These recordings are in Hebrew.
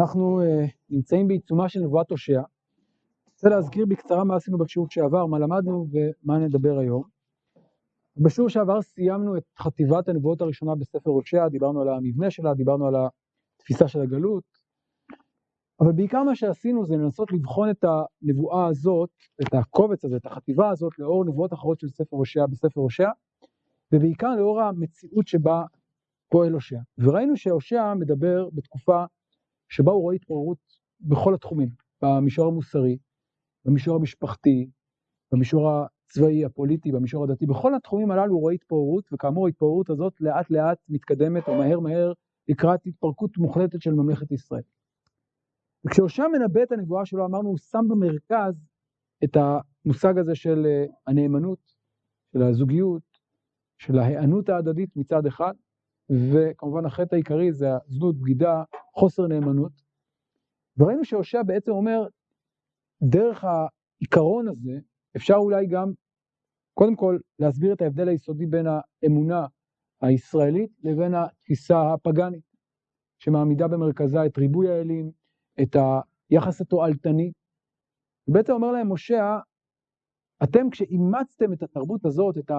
אנחנו נמצאים בעיצומה של נבואת הושע. רוצה להזכיר בקצרה מה עשינו בשיעור שעבר, מה למדנו ומה נדבר היום. בשיעור שעבר סיימנו את חטיבת הנבואות הראשונה בספר הושע, דיברנו על המבנה שלה, דיברנו על התפיסה של הגלות, אבל בעיקר מה שעשינו זה לנסות לבחון את הנבואה הזאת, את הקובץ הזה, את החטיבה הזאת, לאור נבואות אחרות של ספר הושע בספר הושע, ובעיקר לאור המציאות שבה פועל הושע. וראינו שהושע מדבר בתקופה שבה הוא רואה התעוררות בכל התחומים, במישור המוסרי, במישור המשפחתי, במישור הצבאי, הפוליטי, במישור הדתי, בכל התחומים הללו הוא רואה התעוררות, וכאמור ההתעוררות הזאת לאט לאט מתקדמת, או מהר מהר, לקראת התפרקות מוחלטת של ממלכת ישראל. וכשהושע מנבא את הנבואה שלו, אמרנו, הוא שם במרכז את המושג הזה של הנאמנות, של הזוגיות, של ההיענות ההדדית מצד אחד, וכמובן החטא העיקרי זה הזנות, בגידה, חוסר נאמנות. וראינו שהושע בעצם אומר, דרך העיקרון הזה, אפשר אולי גם, קודם כל, להסביר את ההבדל היסודי בין האמונה הישראלית לבין התפיסה הפגנית, שמעמידה במרכזה את ריבוי האלים, את היחס התועלתני. ובעצם אומר להם, משה, אתם כשאימצתם את התרבות הזאת, את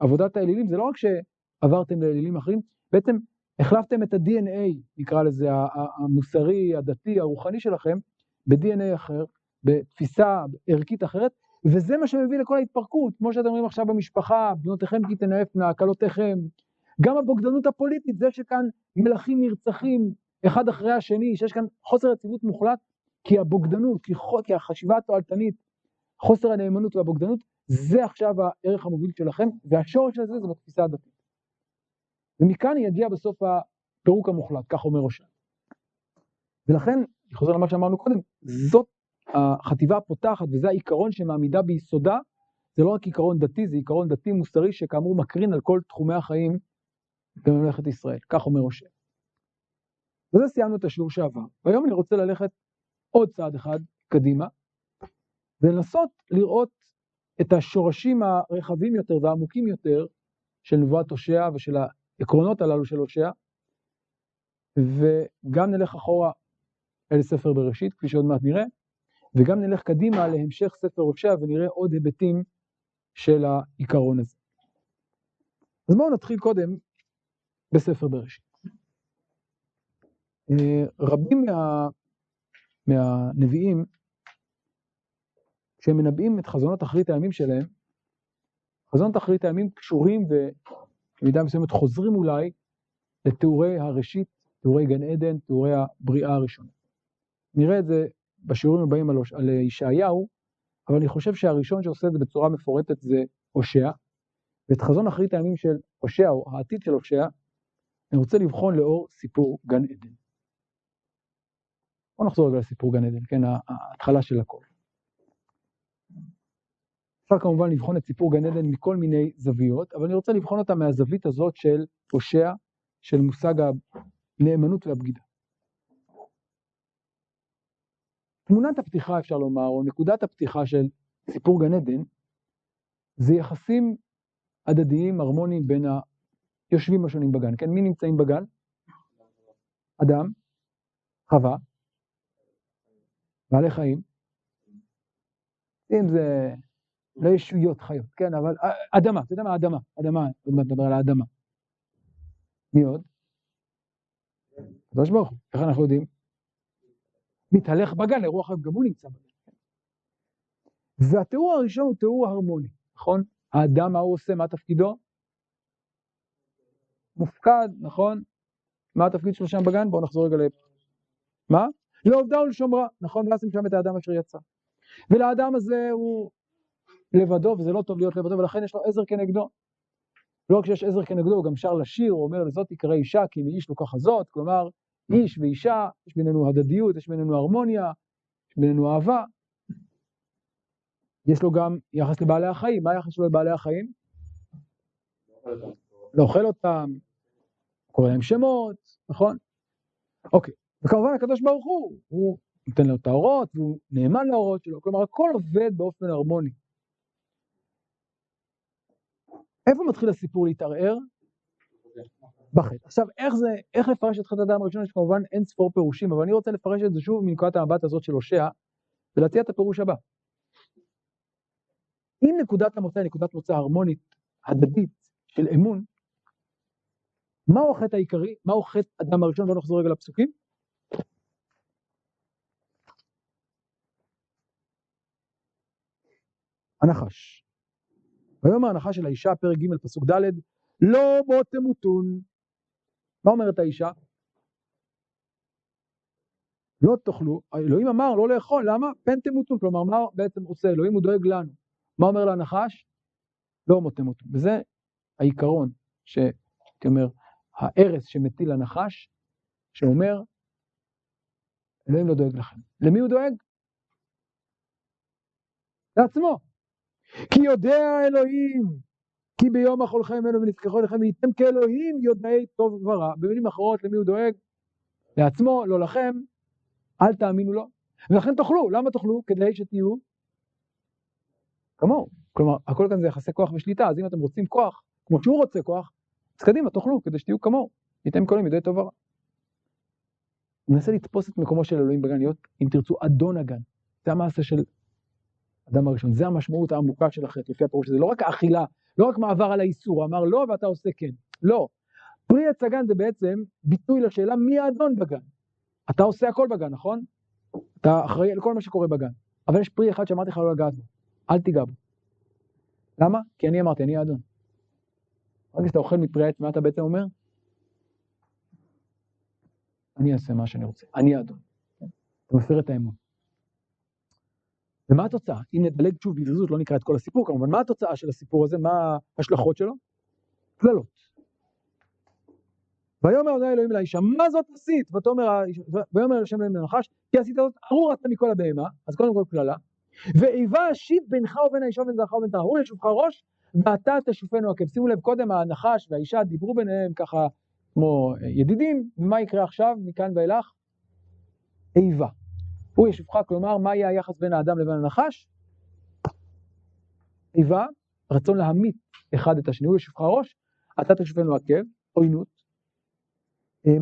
עבודת האלילים, זה לא רק שעברתם לאלילים אחרים, בעצם החלפתם את ה-DNA, נקרא לזה, המוסרי, הדתי, הרוחני שלכם, ב-DNA אחר, בתפיסה ערכית אחרת, וזה מה שמביא לכל ההתפרקות, כמו שאתם אומרים עכשיו במשפחה, בנותיכם כי תנאפנה, קלותיכם, גם הבוגדנות הפוליטית, זה שכאן מלכים נרצחים אחד אחרי השני, שיש כאן חוסר יציבות מוחלט, כי הבוגדנות, כי החשיבה התועלתנית, חוסר הנאמנות והבוגדנות, זה עכשיו הערך המוביל שלכם, והשורש של זה זה בתפיסה הדתית. ומכאן יגיע בסוף הפירוק המוחלט, כך אומר הושע. ולכן, אני חוזר למה שאמרנו קודם, זאת החטיבה הפותחת, וזה העיקרון שמעמידה ביסודה, זה לא רק עיקרון דתי, זה עיקרון דתי מוסרי, שכאמור מקרין על כל תחומי החיים בממלכת ישראל, כך אומר הושע. וזה סיימנו את השיעור שעבר. והיום אני רוצה ללכת עוד צעד אחד קדימה, ולנסות לראות את השורשים הרחבים יותר והעמוקים יותר של נבואת הושע ושל העקרונות הללו של הושע, וגם נלך אחורה אל ספר בראשית, כפי שעוד מעט נראה, וגם נלך קדימה להמשך ספר הושע ונראה עוד היבטים של העיקרון הזה. אז בואו נתחיל קודם בספר בראשית. רבים מהנביאים שהם מנבאים את חזונות אחרית הימים שלהם, חזונות אחרית הימים קשורים ובמידה מסוימת חוזרים אולי לתיאורי הראשית, תיאורי גן עדן, תיאורי הבריאה הראשונה. נראה את זה בשיעורים הבאים על ישעיהו, אבל אני חושב שהראשון שעושה את זה בצורה מפורטת זה הושע, ואת חזון אחרית הימים של הושע או העתיד של הושע, אני רוצה לבחון לאור סיפור גן עדן. בואו נחזור רגע לסיפור גן עדן, כן, ההתחלה של הכל. אפשר כמובן לבחון את סיפור גן עדן מכל מיני זוויות, אבל אני רוצה לבחון אותה מהזווית הזאת של הושע, של מושג הנאמנות והבגידה. תמונת הפתיחה אפשר לומר, או נקודת הפתיחה של סיפור גן עדן, זה יחסים הדדיים, הרמוניים בין היושבים השונים בגן, כן? מי נמצאים בגן? אדם, חווה, בעלי חיים, אם זה לא ישויות חיות, כן, אבל אדמה, אתה יודע מה? אדמה, עוד מעט נדבר על האדמה. מי עוד? הקדוש ברוך הוא, איך אנחנו יודעים? מתהלך בגן, הרוח גם הוא נמצא בגן. והתיאור הראשון הוא תיאור הרמוני, נכון? האדם, מה הוא עושה, מה תפקידו? מופקד, נכון? מה התפקיד שלו שם בגן? בואו נחזור רגע מה? לעובדה ולשומרה, נכון? ולשים שם את האדם אשר יצא. ולאדם הזה הוא לבדו, וזה לא טוב להיות לבדו, ולכן יש לו עזר כנגדו. לא רק שיש עזר כנגדו, הוא גם שר לשיר, הוא אומר לזאת תקרא אישה, כי מאיש לוקחה זאת, כלומר, איש ואישה, יש בינינו הדדיות, יש בינינו הרמוניה, יש בינינו אהבה. יש לו גם יחס לבעלי החיים, מה היחס שלו לבעלי החיים? לא אוכל אותם, קורא להם שמות, נכון? אוקיי, וכמובן הקדוש ברוך הוא, הוא נותן לו את ההורות, והוא נאמן להורות שלו, כלומר הכל עובד באופן הרמוני. איפה מתחיל הסיפור להתערער? בחטא. עכשיו, איך לפרש את חטא האדם הראשון? יש כמובן אין ספור פירושים, אבל אני רוצה לפרש את זה שוב מנקודת המבט הזאת של הושע, ולהציע את הפירוש הבא. אם נקודת המוצא היא נקודת מוצא הרמונית, הדדית, של אמון, מהו החטא העיקרי? מהו חטא האדם הראשון? לא נחזור רגע לפסוקים. הנחש. ויאמר הנחש של האישה, פרק ג' פסוק ד', לא בו תמותון. מה אומרת האישה? לא תאכלו. אלוהים אמר לא לאכול, למה? פן תמותון. כלומר, מה בעצם עושה אלוהים? הוא דואג לנו. מה אומר להנחש? לא בו תמותון. וזה העיקרון שתאמר, הארס שמטיל הנחש, שאומר, אלוהים לא דואג לכם. למי הוא דואג? לעצמו. כי יודע אלוהים, כי ביום אכולכם ממנו ונצקחו לכם, והייתם כאלוהים יודעי טוב ורע. במילים אחרות, למי הוא דואג? לעצמו, לא לכם, אל תאמינו לו. ולכן תאכלו. למה תאכלו? כדי שתהיו כמוהו. כלומר, הכל כאן זה יחסי כוח ושליטה, אז אם אתם רוצים כוח, כמו שהוא רוצה כוח, אז קדימה, תאכלו, כדי שתהיו כמוהו. הייתם כאלוהים יודעי טוב ורע. ננסה לתפוס את מקומו של אלוהים בגן, להיות, אם תרצו, אדון הגן. זה המעשה של אדם הראשון, זה המשמעות העמוקה של החטא, לפי הפירוש הזה, לא רק האכילה, לא רק מעבר על האיסור, אמר לא ואתה עושה כן, לא. פרי עץ הגן זה בעצם ביטוי לשאלה מי האדון בגן. אתה עושה הכל בגן, נכון? אתה אחראי על כל מה שקורה בגן, אבל יש פרי אחד שאמרתי לך לא לגעת בו, אל תיגע בו. למה? כי אני אמרתי, אני האדון. רק כשאתה אוכל מפרי עץ, מה אתה בעצם אומר? אני אעשה מה שאני רוצה, אני האדון. אתה מפר את האמון. ומה התוצאה? אם נדלג שוב בזריזות, לא נקרא את כל הסיפור כמובן, מה התוצאה של הסיפור הזה? מה ההשלכות שלו? קללות. ויאמר ה' אלוהים לאישה, מה זאת עשית? ויאמר השם אלוהים לנחש, כי עשית זאת ארור אתה מכל הבהמה, אז קודם כל קללה, ואיבה השיב בינך ובין האישה ובין זרעך ובין תערור לשופך ראש, ואתה תשופנו עקב. שימו לב, קודם הנחש והאישה דיברו ביניהם ככה כמו ידידים, ומה יקרה עכשיו מכאן ואילך? איבה. הוא ישופך, כלומר, מה יהיה היחס בין האדם לבין הנחש? איבה, רצון להמית אחד את השני, הוא ישופך ראש, אתה תשופנו עקב, עוינות.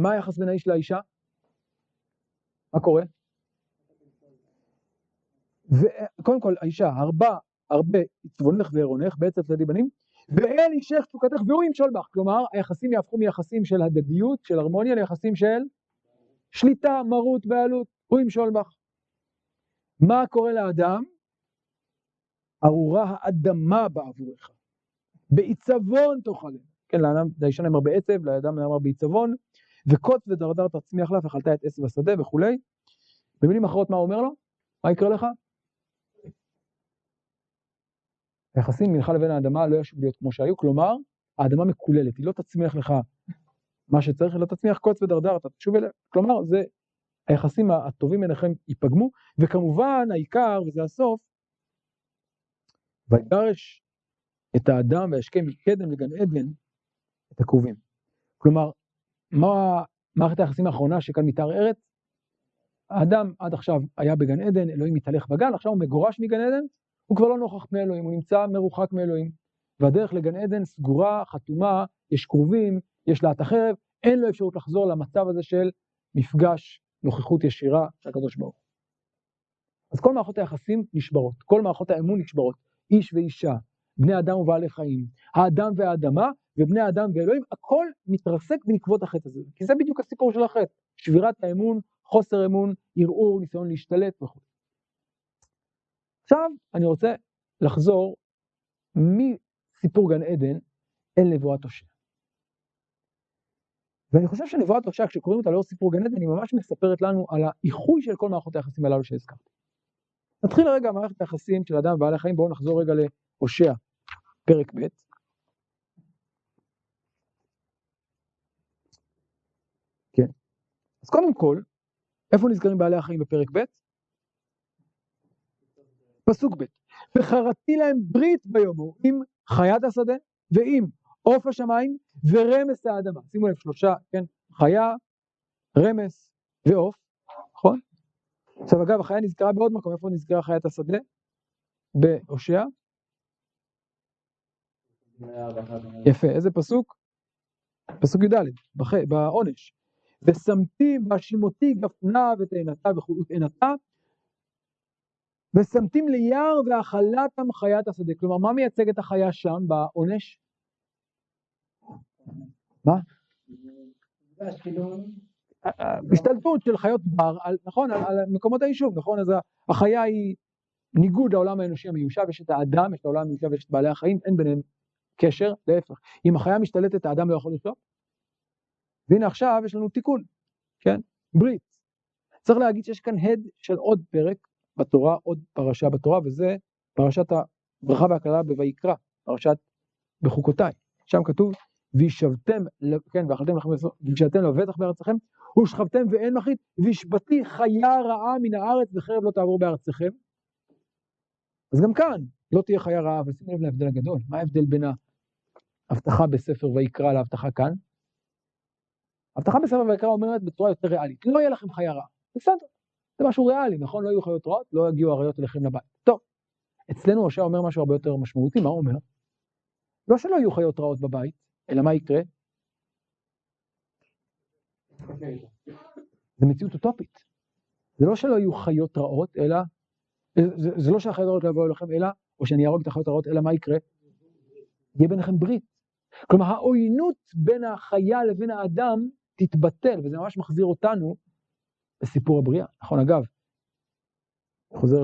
מה היחס בין האיש לאישה? מה קורה? וקודם כל, האישה, הרבה יצבונך והרונך, בעצם צדדי בנים, ואל אישך תשוקתך והוא ימשול בך, כלומר, היחסים יהפכו מיחסים של הדדיות, של הרמוניה, ליחסים של שליטה, מרות, בעלות, הוא ימשול בך. מה קורה לאדם? ארורה האדמה בעבורך. בעיצבון תאכלם. כן, לאישה נאמר בעצב, לאדם נאמר בעיצבון, וקוץ ודרדר תצמיח לך, אכלתה את עשב השדה וכולי. במילים אחרות מה אומר לו? מה יקרה לך? היחסים בינך לבין האדמה לא ישוב להיות כמו שהיו, כלומר, האדמה מקוללת, היא לא תצמיח לך מה שצריך, היא לא תצמיח קוץ ודרדר, אתה תשוב אליה, כלומר, זה היחסים הטובים ביניכם ייפגמו, וכמובן העיקר, וזה הסוף, ויגרש את האדם וישכם מקדם לגן עדן את הכרובים. כלומר, מה מערכת היחסים האחרונה שכאן מתערערת? האדם עד עכשיו היה בגן עדן, אלוהים מתהלך בגן, עכשיו הוא מגורש מגן עדן, הוא כבר לא נוכח מאלוהים, הוא נמצא מרוחק מאלוהים, והדרך לגן עדן סגורה, חתומה, יש כרובים, יש להט החרב, אין לו אפשרות לחזור למצב הזה של מפגש, נוכחות ישירה של הקדוש ברוך. אז כל מערכות היחסים נשברות, כל מערכות האמון נשברות, איש ואישה, בני אדם ובעלי חיים, האדם והאדמה, ובני האדם ואלוהים, הכל מתרסק בעקבות החטא הזה, כי זה בדיוק הסיפור של החטא, שבירת האמון, חוסר אמון, ערעור, ניסיון להשתלט וכו'. עכשיו אני רוצה לחזור מסיפור גן עדן אל נבואת הושע. ואני חושב שנבואת הושע, כשקוראים אותה לאור סיפור גן עדן, היא ממש מספרת לנו על האיחוי של כל מערכות היחסים הללו שהזכרתי. נתחיל רגע מערכת היחסים של אדם ובעלי חיים, בואו נחזור רגע להושע, פרק ב'. כן. אז קודם כל, איפה נזכרים בעלי החיים בפרק ב'? פסוק ב'. וחרתי להם ברית ביומו, עם חיית השדה ועם עוף השמיים ורמס האדמה. שימו לב, שלושה, כן? חיה, רמס ועוף, נכון? עכשיו אגב, החיה נזכרה בעוד מקום, איפה נזכרה חיית השדה? בהושע? יפה, איזה פסוק? פסוק י"ד, בעונש. ושמתי באשימותי גפנה ותאנתה ותאנתה, ושמתים ליער ואכלתם חיית השדה. כלומר, מה מייצג את החיה שם בעונש? מה? השתלטות של חיות בר, נכון, על מקומות היישוב, נכון? אז החיה היא ניגוד לעולם האנושי המיושב, יש את האדם, יש את העולם המיושב, יש את בעלי החיים, אין ביניהם קשר, להפך. אם החיה משתלטת, האדם לא יכול לשלוט. והנה עכשיו יש לנו תיקון, כן? ברית. צריך להגיד שיש כאן הד של עוד פרק בתורה, עוד פרשה בתורה, וזה פרשת הברכה והקללה בויקרא, פרשת בחוקותיי. שם כתוב, וישבתם, כן, ואכלתם לכם, וישבתם לבטח בארצכם, ושכבתם ואין מחית, וישבתי חיה רעה מן הארץ, וחרב לא תעבור בארצכם. אז גם כאן, לא תהיה חיה רעה, אבל שימו לב להבדל הגדול. מה ההבדל בין ההבטחה בספר ויקרא להבטחה כאן? ההבטחה בספר ויקרא אומרת בצורה יותר ריאלית, לא יהיה לכם חיה רעה, בסדר, זה משהו ריאלי, נכון? לא יהיו חיות רעות, לא יגיעו אריות אליכם לבית. טוב, אצלנו הושע אומר משהו הרבה יותר משמעותי, מה הוא אומר? לא שלא יהיו חיות רעות בבית, אלא מה יקרה? זה מציאות אוטופית. זה לא שלא יהיו חיות רעות, אלא, זה לא שהחיות רעות לא יבואו לכם, אלא, או שאני ארוג את החיות הרעות, אלא מה יקרה? יהיה ביניכם ברית. כלומר, העוינות בין החיה לבין האדם תתבטל, וזה ממש מחזיר אותנו לסיפור הבריאה. נכון, אגב, חוזר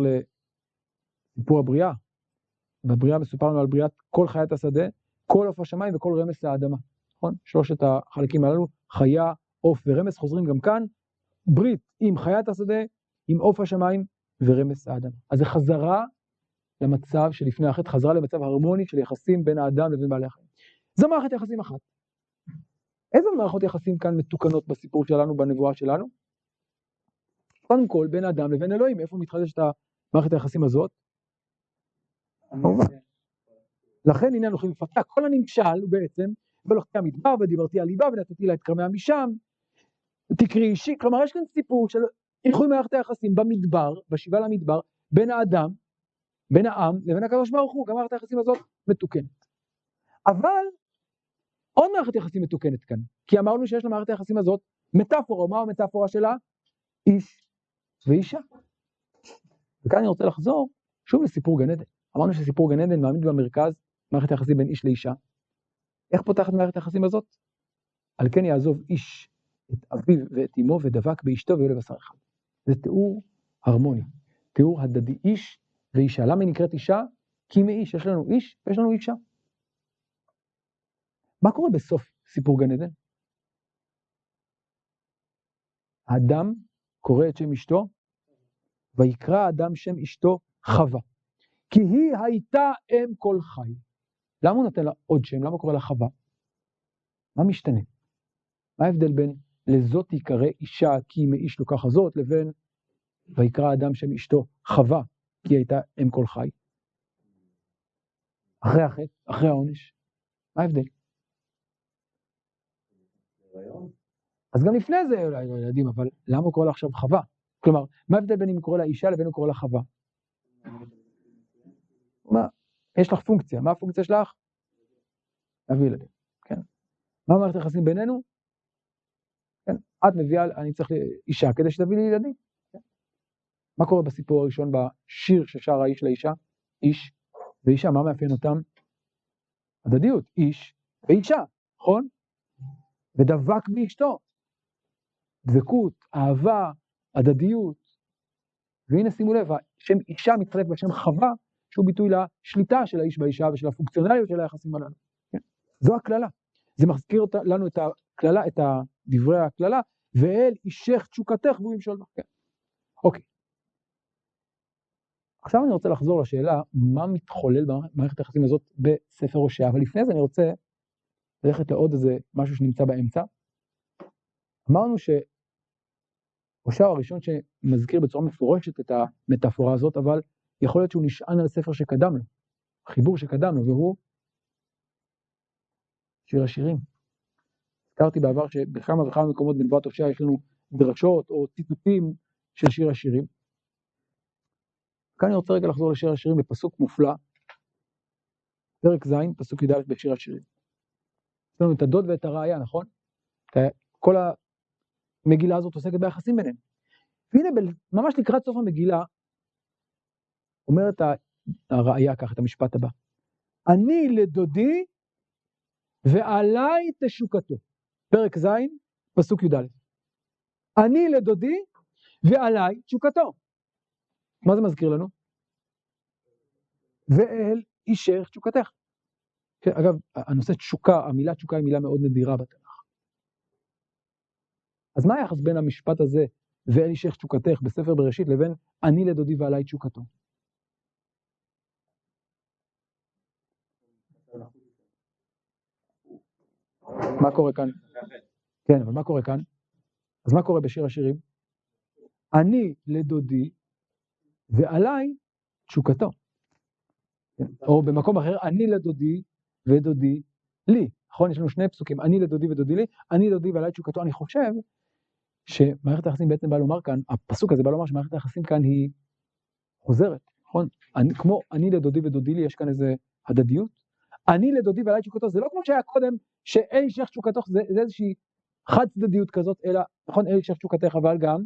לסיפור הבריאה. בבריאה מסופרנו על בריאת כל חיית השדה, כל עוף השמיים וכל רמס האדמה. נכון? שלושת החלקים הללו, חיה, עוף ורמס, חוזרים גם כאן, ברית עם חיית השדה, עם עוף השמיים ורמס האדמה. אז זה חזרה למצב שלפני החטא, חזרה למצב הרמוני של יחסים בין האדם לבין בעלי החיים. זו מערכת יחסים אחת. איזה מערכות יחסים כאן מתוקנות בסיפור שלנו, בנבואה שלנו? קודם כל, בין האדם לבין אלוהים. איפה מתחדשת מערכת היחסים הזאת? לכן הנה הולכים לפתח, כל הנמשל הוא בעצם, ולוקחתי המדבר ודיברתי על ליבה ונתתי לה את כרמיה משם, תקרי אישי, כלומר יש כאן סיפור של איחוי מערכת היחסים במדבר, בשיבה למדבר, בין האדם, בין העם לבין הקדוש ברוך הוא, גם מערכת היחסים הזאת מתוקנת. אבל עוד מערכת יחסים מתוקנת כאן, כי אמרנו שיש למערכת היחסים הזאת מטאפורה, מה המטאפורה שלה? איש ואישה. וכאן אני רוצה לחזור שוב לסיפור גן עדן. אמרנו שסיפור גן עדן מעמיד במרכז מערכת היחסים בין איש לאישה. איך פותחת מערכת היחסים הזאת? על כן יעזוב איש את אביו ואת אמו ודבק באשתו ויהיו לבשר אחד. זה תיאור הרמוני, תיאור הדדי, איש ואישה. למה היא נקראת אישה? כי מאיש, יש לנו איש ויש לנו אישה. מה קורה בסוף סיפור גן עדן? האדם קורא את שם אשתו, ויקרא האדם שם אשתו חווה. כי היא הייתה אם כל חי. למה הוא נותן לה עוד שם? למה קורא לה חווה? מה משתנה? מה ההבדל בין לזאת יקרא אישה כי מאיש לוקח הזאת, לבין ויקרא אדם שם אשתו חווה כי היא הייתה אם כל חי? אחרי החטא, אחרי העונש. מה ההבדל? אז גם לפני זה אולי לא ילדים, אבל למה הוא קורא לה עכשיו חווה? כלומר, מה ההבדל בין אם הוא קורא לה אישה לבין הוא קורא לה חווה? מה? יש לך פונקציה, מה הפונקציה שלך? להביא ילדים, כן? מה מערכת היחסים בינינו? כן, את מביאה, אני צריך אישה כדי שתביא לי ילדים. כן? מה קורה בסיפור הראשון בשיר ששר האיש לאישה? איש ואישה, מה מאפיין אותם? הדדיות, איש ואישה, נכון? ודבק באשתו. דבקות, אהבה, הדדיות. והנה שימו לב, השם אישה מתחלף בשם חווה, שהוא ביטוי לשליטה של האיש באישה ושל הפונקציונליות של היחסים הללו. כן? זו הכללה. זה מזכיר לנו את הכללה, את דברי הכללה, ואל אישך תשוקתך והוא ימשול בך. כן. אוקיי. עכשיו אני רוצה לחזור לשאלה, מה מתחולל במערכת היחסים הזאת בספר הושע, אבל לפני זה אני רוצה ללכת לעוד איזה משהו שנמצא באמצע. אמרנו שהושע הראשון שמזכיר בצורה מפורשת את המטאפורה הזאת, אבל יכול להיות שהוא נשען על ספר שקדם לו, חיבור שקדם לו, והוא שיר השירים. הזכרתי בעבר שבכמה וכמה מקומות בנבואת הושע יש לנו דרשות או ציטוטים של שיר השירים. כאן אני רוצה רגע לחזור לשיר השירים לפסוק מופלא, פרק ז', פסוק י"א בשיר השירים. יש לנו את הדוד ואת הרעיה, נכון? כל המגילה הזאת עוסקת ביחסים ביניהם. והנה, ממש לקראת סוף המגילה, אומרת הרעיה כך, את המשפט הבא. אני לדודי ועליי תשוקתו. פרק ז', פסוק י"ד. אני לדודי ועליי תשוקתו. מה זה מזכיר לנו? ואל אישך תשוקתך. אגב, הנושא תשוקה, המילה תשוקה היא מילה מאוד נדירה בתנ"ך. אז מה היחס בין המשפט הזה, ואל אישך תשוקתך בספר בראשית, לבין אני לדודי ועליי תשוקתו? מה קורה כאן? כן, אבל מה קורה כאן? אז מה קורה בשיר השירים? אני לדודי ועליי תשוקתו. או במקום אחר, אני לדודי ודודי לי. נכון, יש לנו שני פסוקים, אני לדודי ודודי לי, אני לדודי ועליי תשוקתו. אני חושב שמערכת היחסים בעצם בא לומר כאן, הפסוק הזה בא לומר שמערכת היחסים כאן היא חוזרת, נכון? כמו אני לדודי ודודי לי, יש כאן איזה הדדיות. אני לדודי ועליי תשוקתו, זה לא כמו שהיה קודם, שאל אישך תשוקתו, זה איזושהי חד צדדיות כזאת, אלא, נכון, אל אישך תשוקתך, אבל גם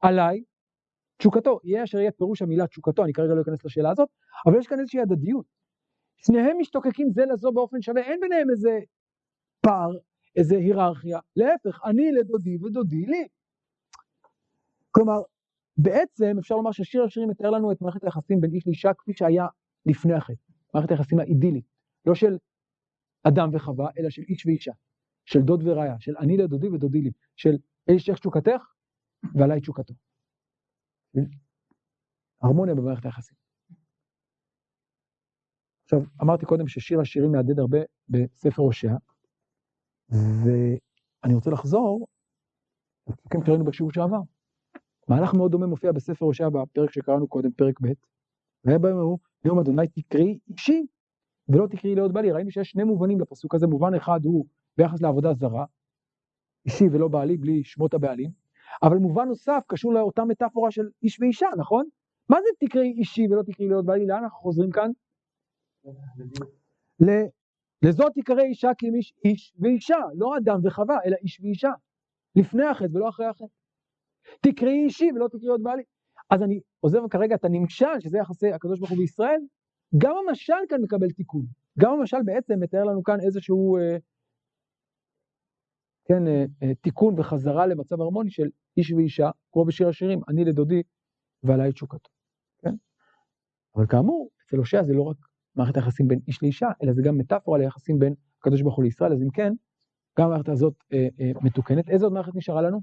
עליי תשוקתו. יהיה אשר יהיה פירוש המילה תשוקתו, אני כרגע לא אכנס לשאלה הזאת, אבל יש כאן איזושהי הדדיות. שניהם משתוקקים זה לזו באופן שווה, אין ביניהם איזה פער, איזה היררכיה, להפך, אני לדודי ודודי לי. כלומר, בעצם אפשר לומר ששיר השירים מתאר לנו את מערכת היחסים בין איש לאישה, כפי שהיה לפני החטא, מערכת היחסים האידילית, לא של אדם וחווה, אלא של איש ואישה, של דוד ורעיה, של אני לדודי ודודי לי, של אל אישך תשוקתך ועליי תשוקתו. הרמוניה במערכת היחסים. עכשיו, אמרתי קודם ששיר השירים מעדד הרבה בספר הושע, ואני רוצה לחזור, כן, קראנו בשיעור שעבר. מהלך מאוד דומה מופיע בספר הושע בפרק שקראנו קודם, פרק ב', והיה בהם הוא, יום אדוני תקראי אישי, ולא תקראי לעוד בעלי. ראינו שיש שני מובנים לפסוק הזה, מובן אחד הוא ביחס לעבודה זרה, אישי ולא בעלי, בלי שמות הבעלים, אבל מובן נוסף קשור לאותה מטאפורה של איש ואישה, נכון? מה זה תקראי אישי ולא תקראי לעוד בעלי? לאן אנחנו חוזרים כאן? לזאת תקרא אישה כי אם איש ואישה, לא אדם וחווה, אלא איש ואישה, לפני החטא ולא אחרי החטא. תקראי אישי ולא תקראי לעוד בעלי. אז אני עוזב כרגע את הנמשל, שזה יחסי הקדוש ברוך הוא בישראל, גם המשל כאן מקבל תיקון, גם המשל בעצם מתאר לנו כאן איזשהו תיקון וחזרה למצב הרמוני של איש ואישה, כמו בשיר השירים, אני לדודי ועליי תשוקתו, כן? אבל כאמור, אצל הושע זה לא רק מערכת היחסים בין איש לאישה, אלא זה גם מטאפורה ליחסים בין הקדוש ברוך הוא לישראל, אז אם כן, גם המערכת הזאת מתוקנת. איזו עוד מערכת נשארה לנו?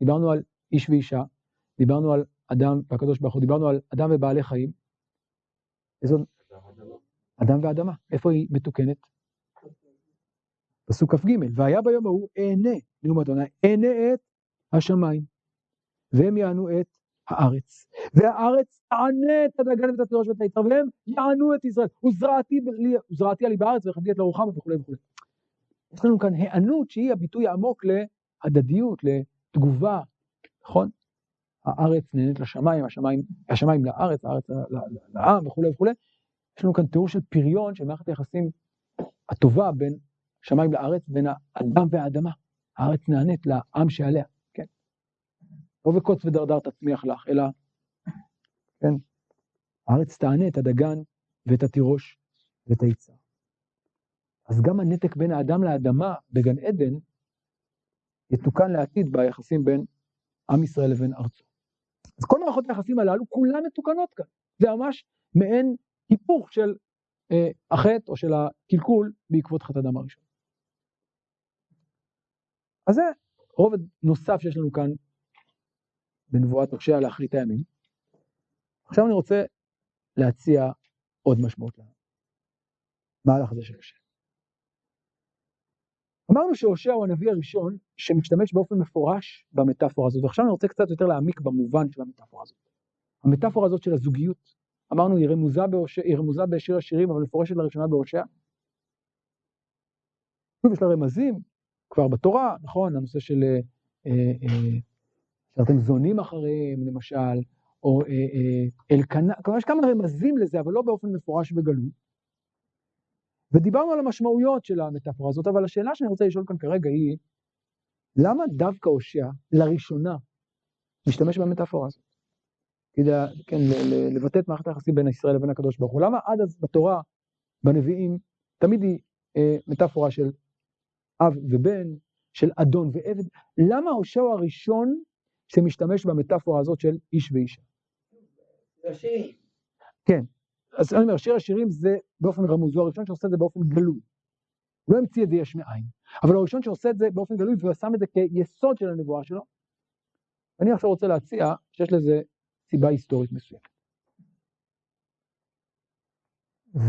דיברנו על איש ואישה, דיברנו על אדם והקדוש ברוך הוא, דיברנו על אדם ובעלי חיים, אדם ואדמה. איפה היא מתוקנת? פסוק כ"ג, והיה ביום ההוא אענה, נאום אדוני, אענה את השמיים, והם יענו את הארץ, והארץ תענה את הדגן ואת התירוש ואת היצר, והם יענו את ישראל, וזרעתי עלי בארץ ורחבתי את לרוחם וכו' וכו'. יש לנו כאן הענות שהיא הביטוי העמוק להדדיות, לתגובה, נכון? הארץ נהנית לשמיים, השמיים לארץ, הארץ לעם וכו' וכו'. יש לנו כאן תיאור של פריון, של מערכת היחסים הטובה בין השמיים לארץ, בין האדם והאדמה. הארץ נהנית לעם שעליה, כן? לא וקוץ ודרדר תצמיח לך, אלא, כן? הארץ תענה את הדגן ואת התירוש ואת היצר. אז גם הנתק בין האדם לאדמה בגן עדן, יתוקן לעתיד ביחסים בין עם ישראל לבין ארצו. אז כל מערכות היחסים הללו, כולן מתוקנות כאן. זה ממש מעין היפוך של החטא או של הקלקול בעקבות חטא אדם הראשון. אז זה רובד נוסף שיש לנו כאן בנבואת הושע לאחרית הימים. עכשיו אני רוצה להציע עוד משמעות למהלך הזה של הושע. אמרנו שהושע הוא הנביא הראשון שמשתמש באופן מפורש במטאפורה הזאת, ועכשיו אני רוצה קצת יותר להעמיק במובן של המטאפורה הזאת. המטאפורה הזאת של הזוגיות, אמרנו היא רמוזה בשיר השירים, אבל מפורשת לראשונה בהושע. שוב יש לה רמזים, כבר בתורה, נכון, הנושא של שאתם זונים אחריהם, למשל, או אלקנה, כלומר יש כמה רמזים לזה, אבל לא באופן מפורש וגלוי. ודיברנו על המשמעויות של המטאפורה הזאת, אבל השאלה שאני רוצה לשאול כאן כרגע היא, למה דווקא הושע לראשונה משתמש במטאפורה הזאת? כדי כן, לבטא את מערכת היחסים בין ישראל לבין הקדוש ברוך הוא. למה עד אז בתורה, בנביאים, תמיד היא מטאפורה של אב ובן, של אדון ועבד? למה הושע הוא הראשון שמשתמש במטאפורה הזאת של איש ואישה? השירים. כן. אז אני אומר, שיר השירים זה באופן רמוז, הוא הראשון שעושה את זה באופן גלוי. הוא לא המציא את זה יש מאין, אבל הוא הראשון שעושה את זה באופן גלוי, והוא שם את זה כיסוד של הנבואה שלו. אני עכשיו רוצה להציע שיש לזה סיבה היסטורית מסוימת.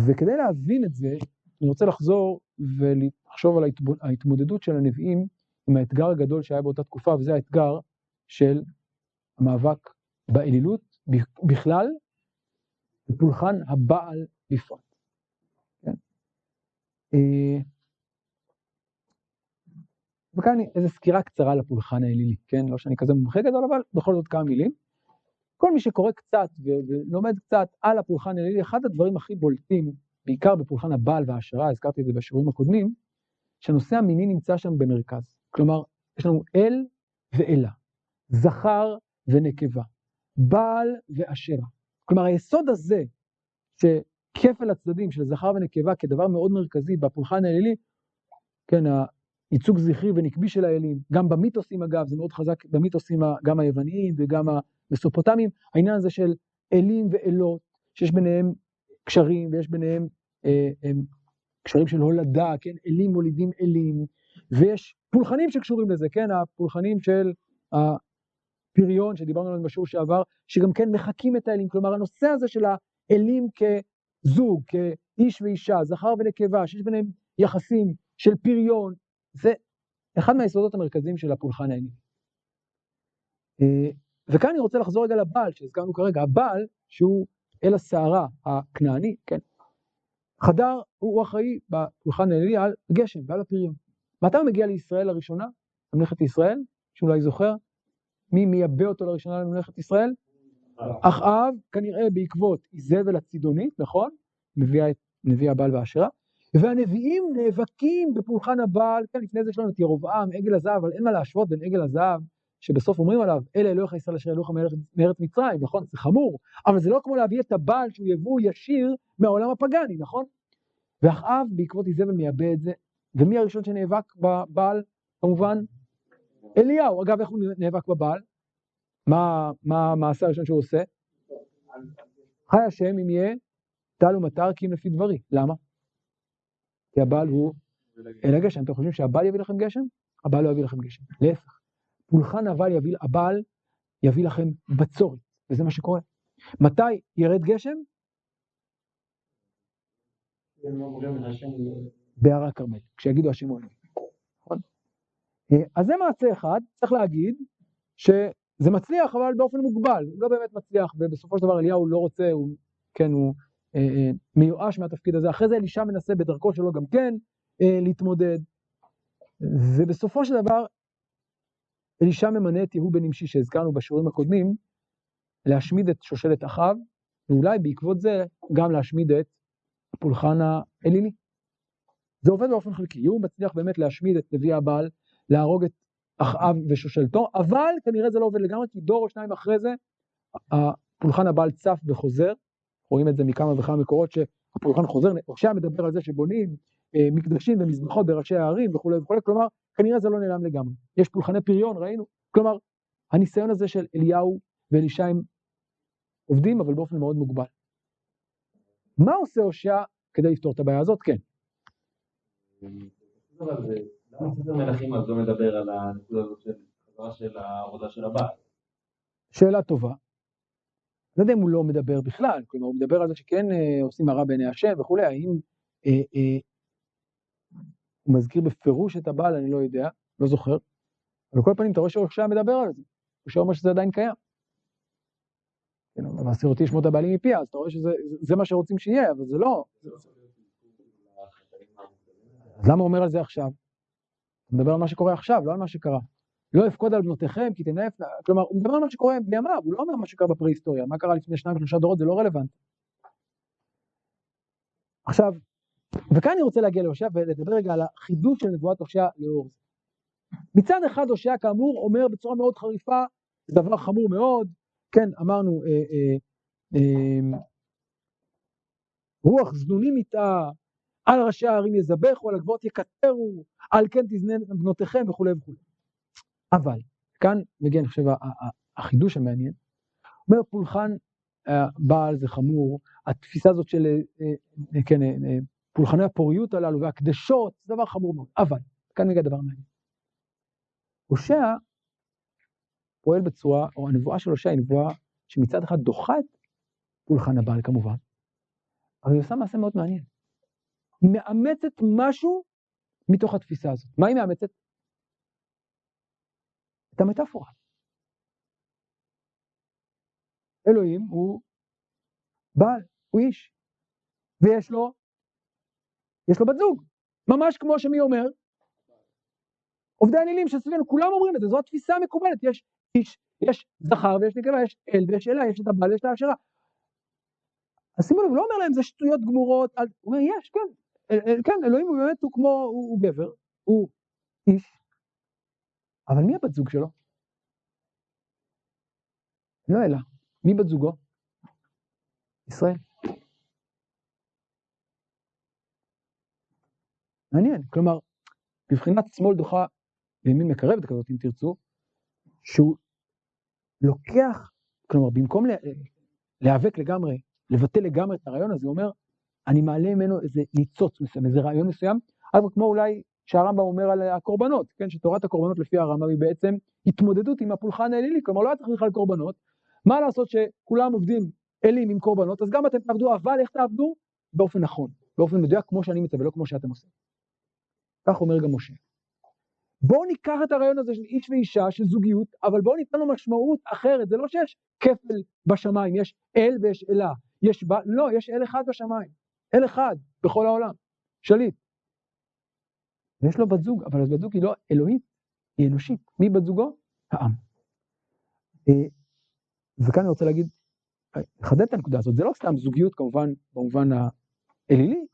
וכדי להבין את זה, אני רוצה לחזור ולחשוב על ההתמודדות של הנביאים עם האתגר הגדול שהיה באותה תקופה, וזה האתגר של המאבק באלילות בכלל, בפולחן הבעל בפרט. כן? וכאן איזו סקירה קצרה לפולחן האלילי, כן? לא שאני כזה מומחה גדול, אבל בכל זאת כמה מילים. כל מי שקורא קצת ולומד קצת על הפולחן האלילי, אחד הדברים הכי בולטים, בעיקר בפולחן הבעל וההשערה, הזכרתי את זה בשיעורים הקודמים, שהנושא המיני נמצא שם במרכז. כלומר, יש לנו אל ואלה, זכר ונקבה, בעל ואשרה. כלומר, היסוד הזה, שכפל הצדדים של זכר ונקבה כדבר מאוד מרכזי בפולחן האלילי, כן, הייצוג זכרי ונקבי של האלים, גם במיתוסים אגב, זה מאוד חזק במיתוסים גם היווניים וגם המסופוטמיים, העניין הזה של אלים ואלות, שיש ביניהם קשרים ויש ביניהם קשרים של הולדה, כן, אלים מולידים אלים, ויש פולחנים שקשורים לזה, כן, הפולחנים של פריון, שדיברנו עליו בשיעור שעבר, שגם כן מחקים את האלים, כלומר הנושא הזה של האלים כזוג, כאיש ואישה, זכר ונקבה, שיש ביניהם יחסים של פריון, זה אחד מהיסודות המרכזיים של הפולחן האלילי. וכאן אני רוצה לחזור רגע לבעל, שהזכרנו כרגע, הבעל שהוא אל הסערה הכנעני, כן, חדר, הוא אחראי בפולחן האלילי על הגשם ועל הפריון. מתי הוא מגיע לישראל לראשונה, לממלכת ישראל, שאולי זוכר, מי מייבא אותו לראשונה לממלכת ישראל? אחאב, כנראה בעקבות איזבל הצידונית, נכון? מביא הבעל והשרה. והנביאים נאבקים בפולחן הבעל, כן, לפני זה שלנו את ירובעם, עגל הזהב, אבל אין מה להשוות בין עגל הזהב, שבסוף אומרים עליו, אלה אלוהיך ישראל אשר העלוך מארץ מצרים, נכון? זה חמור, אבל זה לא כמו להביא את הבעל שהוא יבוא ישיר מהעולם הפגני, נכון? ואחאב בעקבות איזבל מייבא את זה, ומי הראשון שנאבק בבעל, כמובן? אליהו, אגב, איך הוא נאבק בבעל? מה המעשה הראשון שהוא עושה? חי השם אם יהיה טל ומטר כי אם לפי דברי. למה? כי הבעל הוא אל הגשם. אתם חושבים שהבעל יביא לכם גשם? הבעל לא יביא לכם גשם. להפך. פולחן הבעל יביא לכם בצורת. וזה מה שקורה. מתי ירד גשם? בהר הכרמל. כשיגידו השם הוא אלוהים. אז זה מעשה אחד, צריך להגיד שזה מצליח אבל באופן מוגבל, הוא לא באמת מצליח, ובסופו של דבר אליהו לא רוצה, הוא, כן, הוא מיואש מהתפקיד הזה, אחרי זה אלישע מנסה בדרכו שלו גם כן להתמודד, ובסופו של דבר אלישע ממנה את יהוא בן נמשי שהזכרנו בשיעורים הקודמים, להשמיד את שושלת אחאב, ואולי בעקבות זה גם להשמיד את הפולחן האלילי. זה עובד באופן חלקי, יהוא מצליח באמת להשמיד את נביא הבעל, להרוג את אחאב ושושלתו, אבל כנראה זה לא עובד לגמרי, כי דור או שניים אחרי זה, הפולחן הבעל צף וחוזר, רואים את זה מכמה וכמה מקורות שהפולחן חוזר, הושע מדבר על זה שבונים מקדשים ומזבחות בראשי הערים וכו' וכו', כלומר, כנראה זה לא נעלם לגמרי, יש פולחני פריון, ראינו, כלומר, הניסיון הזה של אליהו ואלישע הם עובדים, אבל באופן מאוד מוגבל. מה עושה הושע כדי לפתור את הבעיה הזאת? כן. למה ספר מלכים אז לא מדבר על הנקודה הזאת של חזרה של העבודה של הבעל? שאלה טובה. לא יודע אם הוא לא מדבר בכלל, כלומר הוא מדבר על זה שכן עושים הרע בעיני השם וכולי, האם הוא מזכיר בפירוש את הבעל, אני לא יודע, לא זוכר, אבל כל פעמים אתה רואה שהושע מדבר על זה, הוא אומר שזה עדיין קיים. והסרתי ישמות הבעלים מפיה, אז אתה רואה שזה מה שרוצים שיהיה, אבל זה לא. אז למה הוא אומר על זה עכשיו? מדבר על מה שקורה עכשיו, לא על מה שקרה. לא אפקוד על בנותיכם, כי תנאף, כלומר, הוא מדבר על מה שקורה בימיו, הוא לא אומר מה שקרה בפרה-היסטוריה, מה קרה לפני 2-3 דורות, זה לא רלוונטי. עכשיו, וכאן אני רוצה להגיע להושע ולדבר רגע על החידוש של נבואת הושע לאור זה. מצד אחד הושע כאמור אומר בצורה מאוד חריפה, זה דבר חמור מאוד, כן, אמרנו, רוח זנונים איתה, על ראשי הערים יזבחו, על הגבעות יקטרו, על כן תזנן בנותיכם וכו' וכו'. אבל, כאן מגיע אני חושב החידוש המעניין, אומר פולחן בעל זה חמור, התפיסה הזאת של כן, פולחני הפוריות הללו והקדשות, זה דבר חמור מאוד, אבל, כאן מגיע דבר מעניין. הושע פועל בצורה, או הנבואה של הושע היא נבואה שמצד אחד דוחה את פולחן הבעל כמובן, אבל היא עושה מעשה מאוד מעניין. היא מאמצת משהו מתוך התפיסה הזאת. מה היא מאמצת? את המטאפורה. אלוהים הוא בעל, הוא איש, ויש לו, בת זוג, ממש כמו שמי אומר, עובדי הנילים שסבינו, כולם אומרים את זה, זו התפיסה המקובלת, יש איש, יש זכר ויש נקבה, יש אל ויש אלה, יש את הבעל, יש את האשרה. אז שימו לב, לא אומר להם, זה שטויות גמורות, הוא אומר, יש, כן, כן, אלוהים הוא באמת, הוא כמו, הוא גבר, הוא איש, אבל מי הבת זוג שלו? לא אלא, מי בת זוגו? ישראל. מעניין, כלומר, בבחינת שמאל דוחה, בימין מקרבת כזאת, אם תרצו, שהוא לוקח, כלומר, במקום להיאבק לגמרי, לבטא לגמרי את הרעיון הזה, הוא אומר, אני מעלה ממנו איזה ניצוץ מסוים, איזה רעיון מסוים, אבל כמו אולי שהרמב"ם אומר על הקורבנות, כן, שתורת הקורבנות לפי הרמב"ם היא בעצם התמודדות עם הפולחן האלילי, כלומר לא היה צריך על קורבנות, מה לעשות שכולם עובדים אלים עם קורבנות, אז גם אתם תעבדו, אבל איך תעבדו? באופן נכון, באופן מדויק כמו שאני מצווה, לא כמו שאתם עושים. כך אומר גם משה. בואו ניקח את הרעיון הזה של איש ואישה, של זוגיות, אבל בואו ניתן לו משמעות אחרת, זה לא שיש כפל בשמיים, יש אל ויש אלה, יש בעל, לא, יש אל אחד בשמיים, אל אחד בכל העולם, שליט. ויש לו בת זוג, אבל בת זוג היא לא אלוהית, היא אנושית. מי בת זוגו? העם. וכאן אני רוצה להגיד, חדד את הנקודה הזאת, זה לא סתם זוגיות כמובן, במובן האלילי,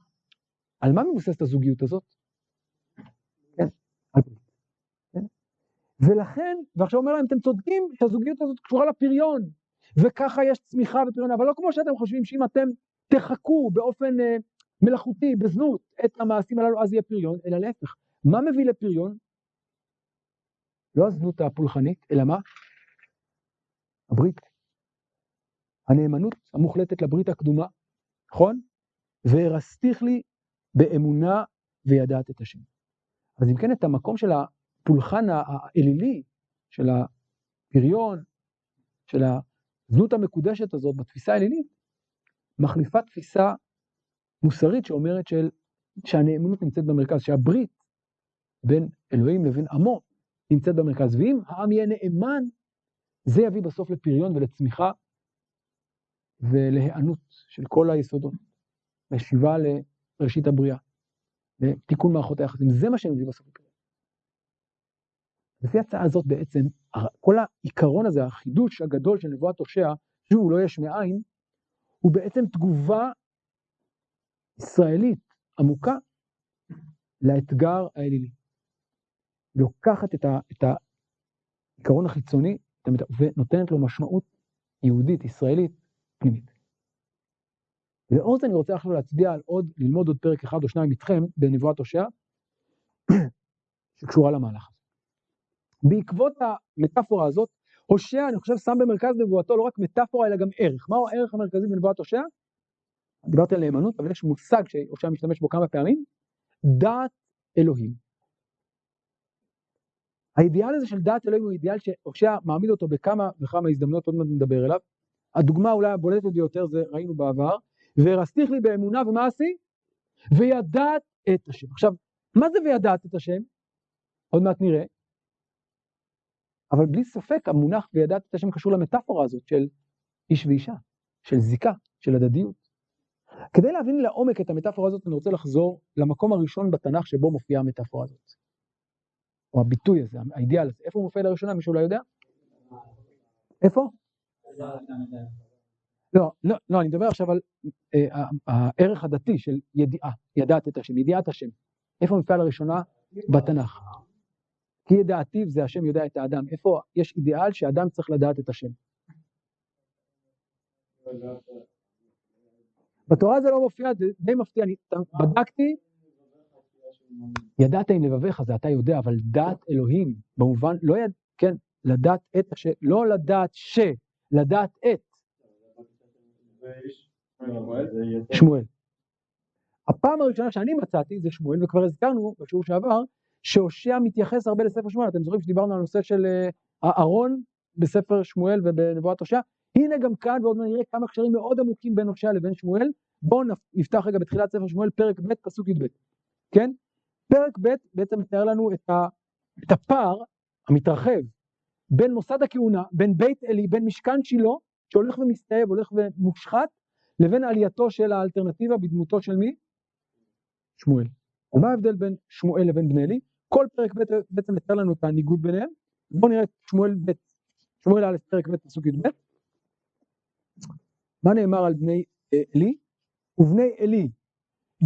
על מה מבוססת הזוגיות הזאת? כן, על ברית. ולכן, ועכשיו אומר להם, אתם צודקים שהזוגיות הזאת קשורה לפריון, וככה יש צמיחה ופריון, אבל לא כמו שאתם חושבים שאם אתם תחכו באופן מלאכותי, בזנות, את המעשים הללו, אז יהיה פריון, אלא להפך. מה מביא לפריון? לא הזנות הפולחנית, אלא מה? הברית. הנאמנות המוחלטת לברית הקדומה, נכון? והרסתיך לי באמונה וידעת את השם. אז אם כן, את המקום של הפולחן האלילי, של הפריון, של הזנות המקודשת הזאת, בתפיסה האלילית, מחליפה תפיסה מוסרית שאומרת שהנאמנות נמצאת במרכז, שהברית בין אלוהים לבין עמו נמצאת במרכז, ואם העם יהיה נאמן, זה יביא בסוף לפריון ולצמיחה ולהיענות של כל היסודות, לשיבה לראשית הבריאה, לתיקון מערכות היחסים, זה מה שמביא בסוף לפריון. לפי הצעה הזאת בעצם, כל העיקרון הזה, החידוש הגדול של נבואת הושע, שהוא לא יש מאין, הוא בעצם תגובה ישראלית עמוקה לאתגר האלילי. לוקחת את העיקרון החיצוני ונותנת לו משמעות יהודית, ישראלית, פנימית. ולאור זה אני רוצה עכשיו להצביע על עוד, ללמוד עוד פרק אחד או שניים איתכם בנבואת הושע, שקשורה למהלך. בעקבות המטאפורה הזאת, הושע אני חושב שם במרכז נבואתו לא רק מטאפורה אלא גם ערך. מהו הערך המרכזי בנבואת הושע? דיברתי על נאמנות, אבל יש מושג שהושע משתמש בו כמה פעמים, דעת אלוהים. האידיאל הזה של דעת אלוהים הוא אידיאל שהושע מעמיד אותו בכמה וכמה הזדמנות, עוד מעט נדבר אליו. הדוגמה אולי הבולטת ביותר זה ראינו בעבר, והרסתיך לי באמונה ומה עשי? וידעת את השם. עכשיו, מה זה וידעת את השם? עוד מעט נראה. אבל בלי ספק המונח וידעת את השם קשור למטאפורה הזאת של איש ואישה, של זיקה, של הדדיות. כדי להבין לעומק את המטאפורה הזאת, אני רוצה לחזור למקום הראשון בתנ"ך שבו מופיעה המטאפורה הזאת. או הביטוי הזה, האידיאל הזה. איפה הוא מופיע לראשונה? מישהו לא יודע? איפה? לא, אני מדבר עכשיו על הערך הדתי של ידיעה, ידעת את השם, ידיעת השם. איפה המפעל הראשונה? בתנ"ך. כי ידעתיו זה השם יודע את האדם. איפה יש אידיאל שאדם צריך לדעת את השם? בתורה זה לא מופיע, זה די מפתיע, אני בדקתי. ידעת עם לבביך, זה אתה יודע, אבל דעת אלוהים, במובן, לא ידעת, כן, לדעת את השם, לא לדעת ש, לדעת את. שמואל. הפעם הראשונה שאני מצאתי זה שמואל, וכבר הזכרנו בשיעור שעבר, שהושע מתייחס הרבה לספר שמואל. אתם זוכרים שדיברנו על נושא של אהרון בספר שמואל ובנבואת הושע. הנה גם כאן, ועוד נראה כמה קשרים מאוד עמוקים בין הושע לבין שמואל. בואו נפתח רגע בתחילת ספר שמואל, פרק ב' פסוק י"ב. כן? פרק ב' בעצם מתאר לנו את הפער המתרחב בין מוסד הכהונה, בין בית אלי, בין משכן שילה, שהולך ומסתאב, הולך ומושחת, לבין עלייתו של האלטרנטיבה בדמותו של מי? שמואל. ומה ההבדל בין שמואל לבין בני אלי? כל פרק ב' בעצם מתאר לנו את הניגוד ביניהם. בואו נראה את שמואל ב', שמואל א' פרק ב' פסוק י"ב. מה נאמר על בני אלי? ובני אלי,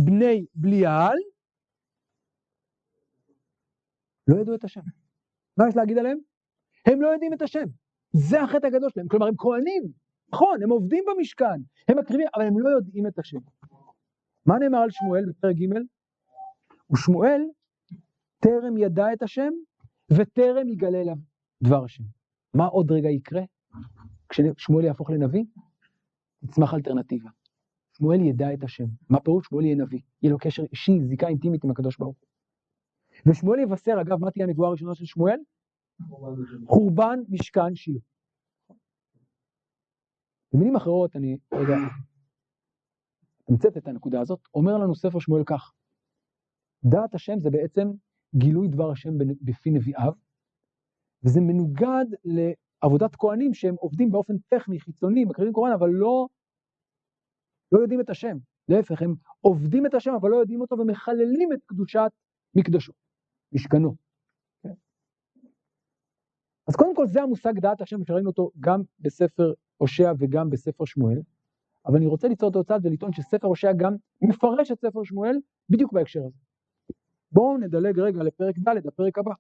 בני בליעל, לא ידעו את השם. מה יש להגיד עליהם? הם לא יודעים את השם. זה החטא הגדול שלהם. כלומר, הם כהנים. נכון, הם עובדים במשכן. הם מקריבים, אבל הם לא יודעים את השם. מה נאמר על שמואל בפרק ג'? ושמואל טרם ידע את השם, וטרם יגלה אליו דבר השם. מה עוד רגע יקרה? כששמואל יהפוך לנביא, יצמח אלטרנטיבה. שמואל ידע את השם. מה פירוש? שמואל יהיה נביא. יהיה לו קשר אישי, זיקה אינטימית עם הקדוש ברוך הוא. ושמואל יבשר, אגב, מה תהיה הנבואה הראשונה של שמואל? חורבן משכן שילה. במילים אחרות, אני רגע מצאת את הנקודה הזאת, אומר לנו ספר שמואל כך, דעת השם זה בעצם גילוי דבר השם בפי נביאיו, וזה מנוגד לעבודת כהנים שהם עובדים באופן טכני, חיצוני, מקריבים קורבן, אבל לא יודעים את השם. להפך, הם עובדים את השם, אבל לא יודעים אותו, ומחללים את קדושת מקדשו, משכנו. אז קודם כל זה המושג דעת השם, שראינו אותו גם בספר הושע וגם בספר שמואל, אבל אני רוצה ליצור את ההוצאה ולטעון שספר הושע גם מפרש את ספר שמואל בדיוק בהקשר הזה. בואו נדלג רגע לפרק ד', הפרק הבא.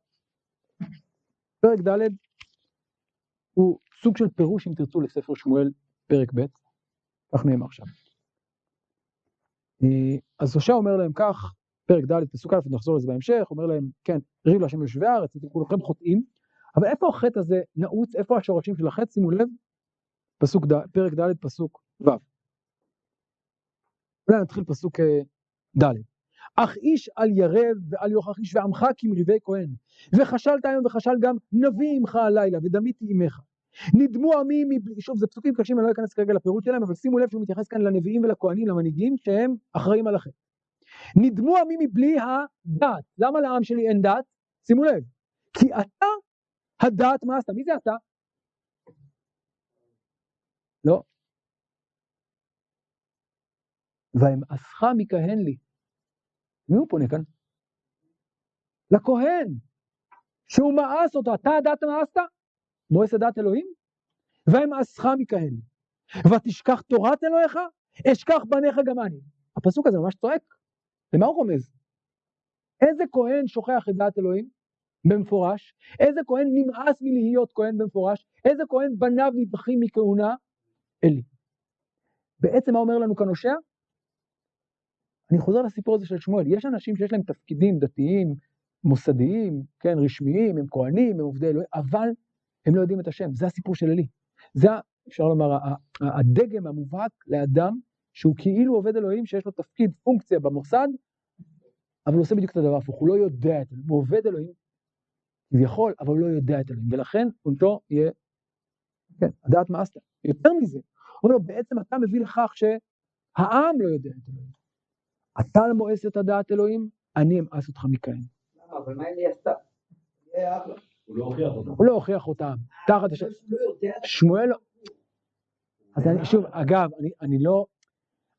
פרק ד' הוא סוג של פירוש, אם תרצו, לספר שמואל פרק ב', כך נאמר עכשיו. אז הושע אומר להם כך, פרק ד' פסוק א', נחזור לזה בהמשך, אומר להם, כן, ריב להשם יושבי הארץ, אתם כולכם חוטאים, אבל איפה החטא הזה נעוץ, איפה השורשים של החטא, שימו לב, פרק ד' פסוק ו'. אולי נתחיל פסוק ד'. אך איש על ירב ועל יוכח איש ועמך כמריבי כהן, וחשלת היום וחשל גם נביא עמך הלילה ודמיתי עמך. נדמו עמים מבלי, שוב זה פסוקים קשים, אני לא אכנס כרגע לפירוט שלהם, אבל שימו לב שהוא מתייחס כאן לנביאים ולכהנים, למנהיגים שהם אחראים על החטא. נדמו עמים מבלי הדעת, למה לעם שלי אין דעת? שימו לב, כי אתה הדעת מה עשתה, מי זה אתה? לא. והמאסך מכהן לי. מי הוא פונה כאן? לכהן, שהוא מאס אותו, אתה הדעת מה עשתה? מועס הדעת אלוהים? והמאסך מכהן לי. ותשכח תורת אלוהיך, אשכח בניך גם אני. הפסוק הזה ממש צועק. למה הוא רומז? איזה כהן שוכח את דעת אלוהים? במפורש, איזה כהן נמאס מלהיות כהן במפורש, איזה כהן בניו נדחים מכהונה, אלי. בעצם מה אומר לנו כאן הושע? אני חוזר לסיפור הזה של שמואל, יש אנשים שיש להם תפקידים דתיים, מוסדיים, כן, רשמיים, הם כהנים, הם עובדי אלוהים, אבל הם לא יודעים את השם, זה הסיפור של אלי. זה, אפשר לומר, הדגם המובהק לאדם, שהוא כאילו עובד אלוהים, שיש לו תפקיד, פונקציה במוסד, אבל הוא עושה בדיוק את הדבר הפוך, הוא לא יודע, הוא עובד אלוהים, ויכול, אבל הוא לא יודע את אלוהים, ולכן עונתו יהיה, כן, הדעת מאסתה. יותר מזה, אומר לו, בעצם אתה מביא לכך שהעם לא יודע את אלוהים. אתה מואס את הדעת אלוהים, אני אמאס אותך מכהן. למה? אבל מה אלי עשתה? הוא לא הוכיח אותם. הוא לא הוכיח אותם. תחת השם. שמואל לא. אז שוב, אגב,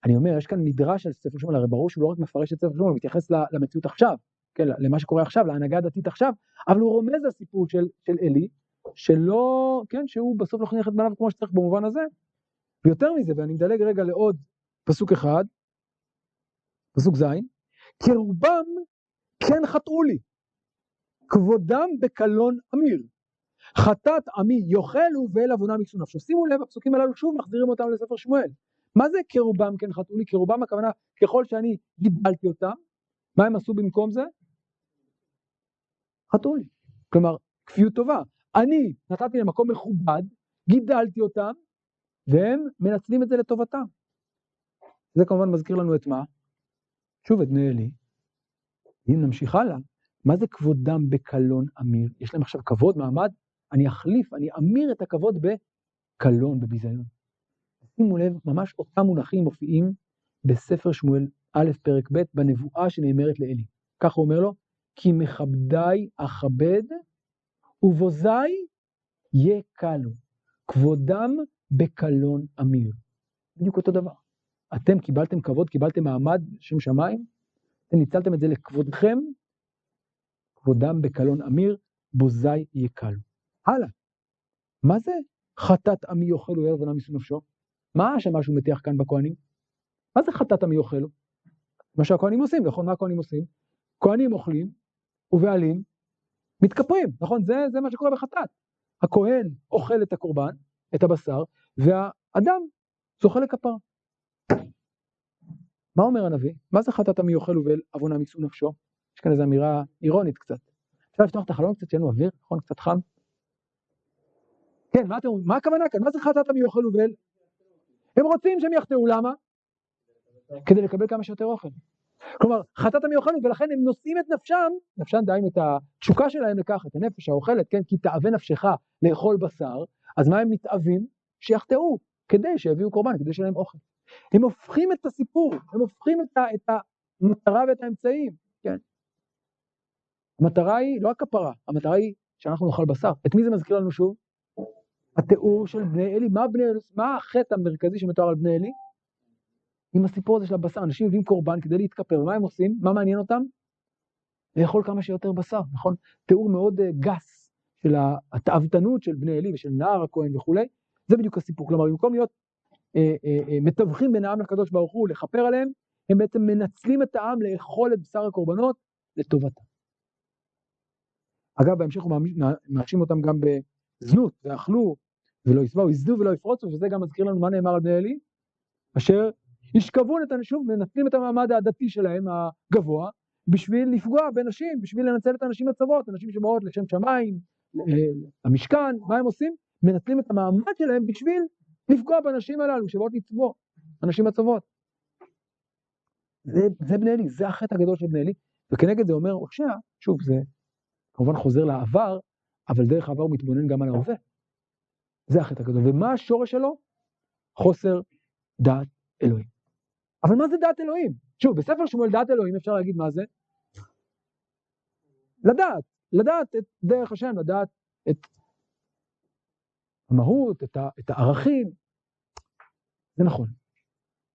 אני אומר, יש כאן מדרש על ספר שמואל, הרי ברור שהוא לא רק מפרש את ספר שמואל, הוא מתייחס למציאות עכשיו. כן, למה שקורה עכשיו, להנהגה הדתית עכשיו, אבל הוא רומז לסיפור של אלי, שלא, כן, שהוא בסוף לא חניך את בניו כמו שצריך במובן הזה, ויותר מזה, ואני מדלג רגע לעוד פסוק אחד, פסוק זין, כי רובם כן חטאו לי, כבודם בקלון אמיר, חטאת עמי יאכלו ואל עוונם יקצו נפשו. שימו לב, הפסוקים הללו שוב מחזירים אותם לספר שמואל. מה זה כרובם כן חטאו לי? כרובם הכוונה ככל שאני גיבלתי אותם, מה הם עשו במקום זה? חטאו לי. כלומר, כפיות טובה. אני נתתי להם מקום מכובד, גידלתי אותם, והם מנצלים את זה לטובתם. זה כמובן מזכיר לנו את מה? שוב את נאלי. אם נמשיך הלאה, מה זה כבודם בקלון אמיר? יש להם עכשיו כבוד, מעמד, אני אחליף, אני אמיר את הכבוד בקלון, בביזיון. שימו לב, ממש אותם מונחים מופיעים בספר שמואל א' פרק ב' בנבואה שנאמרת לאלי. כך הוא אומר לו, כי מכבדי אכבד ובוזי יקלו, כבודם בקלון אמיר. בדיוק אותו דבר. אתם קיבלתם כבוד, קיבלתם מעמד שם שמיים, אתם ניצלתם את זה לכבודכם, כבודם בקלון אמיר, בוזי יקלו. הלאה, מה זה חטאת עמי יאכלו ואל עוונם יקצו נפשו? מה שמשהו מתיח כאן בכהנים? מה זה חטאת עמי יאכלו? מה שהכהנים עושים, נכון? מה הכהנים עושים? כהנים אוכלים ובעלים מתכפרים, נכון? זה מה שקורה בחטאת. הכהן אוכל את הקורבן, את הבשר, והאדם זוכה לכפר. מה אומר הנביא? מה זה חטאת עמי יאכלו ואל עוונם יקצו נפשו? יש כאן איזו אמירה אירונית קצת. אפשר לפתוח את החלון קצת, שיהיה לנו אוויר, נכון? קצת חם. כן, מה הכוונה כאן? מה זה חטאת עמי יאכלו ואל? הם רוצים שהם יחטאו, למה? כדי לקבל כמה שיותר אוכל. כלומר, חטאת עמי יאכלו, ולכן הם נושאים את נפשם דהיינו את התשוקה שלהם לכך, את הנפש האוכלת, כן? כי תאווה נפשך לאכול בשר, אז מה הם מתאווים? שיחטאו, כדי שיביאו קורבן, כדי שיהיה להם אוכל. הם הופכים את הסיפור, הם הופכים את המטרה ואת האמצעים, כן? המטרה היא לא הכפרה, המטרה היא שאנחנו נאכל בשר. את מי זה מזכיר לנו שוב? התיאור של בני אלי. מה החטא המרכזי שמתואר על בני אלי? עם הסיפור הזה של הבשר, אנשים מביאים קורבן כדי להתכפר, ומה הם עושים? מה מעניין אותם? לאכול כמה שיותר בשר, נכון? תיאור מאוד גס של התאוותנות של בני אלי ושל נער הכהן וכו'. זה בדיוק הסיפור, כלומר במקום להיות מתווכים בין העם לקדוש ברוך הוא, לכפר עליהם, הם בעצם מנצלים את העם לאכול את בשר הקורבנות לטובתם. אגב, בהמשך הוא מאשים אותם גם בזנות, ואכלו ולא יסבאו, יזדו ולא יפרוצו, וזה גם מזכיר לנו מה נאמר על בני אלי, אשר ישכבו נתן שוב, מנצלים את המעמד הדתי שלהם הגבוה, בשביל לפגוע בנשים, בשביל לנצל את הנשים הצוות, אנשים שבאות לשם שמיים, המשכן, מה הם עושים? מנצלים את המעמד שלהם בשביל לפגוע בנשים הללו, שבאות לצבוא, הנשים הצוות. זה בני אלי, זה החטא הגדול של בני אלי, וכנגד זה אומר הושע, שוב, זה כמובן חוזר לעבר, אבל דרך העבר הוא מתבונן גם על ההווה. זה החטא הגדול. ומה השורש שלו? חוסר דעת אלוהים. אבל מה זה דעת אלוהים? שוב, בספר שמואל דעת אלוהים אפשר להגיד מה זה? לדעת את דרך השם, לדעת את המהות, את הערכים. זה נכון.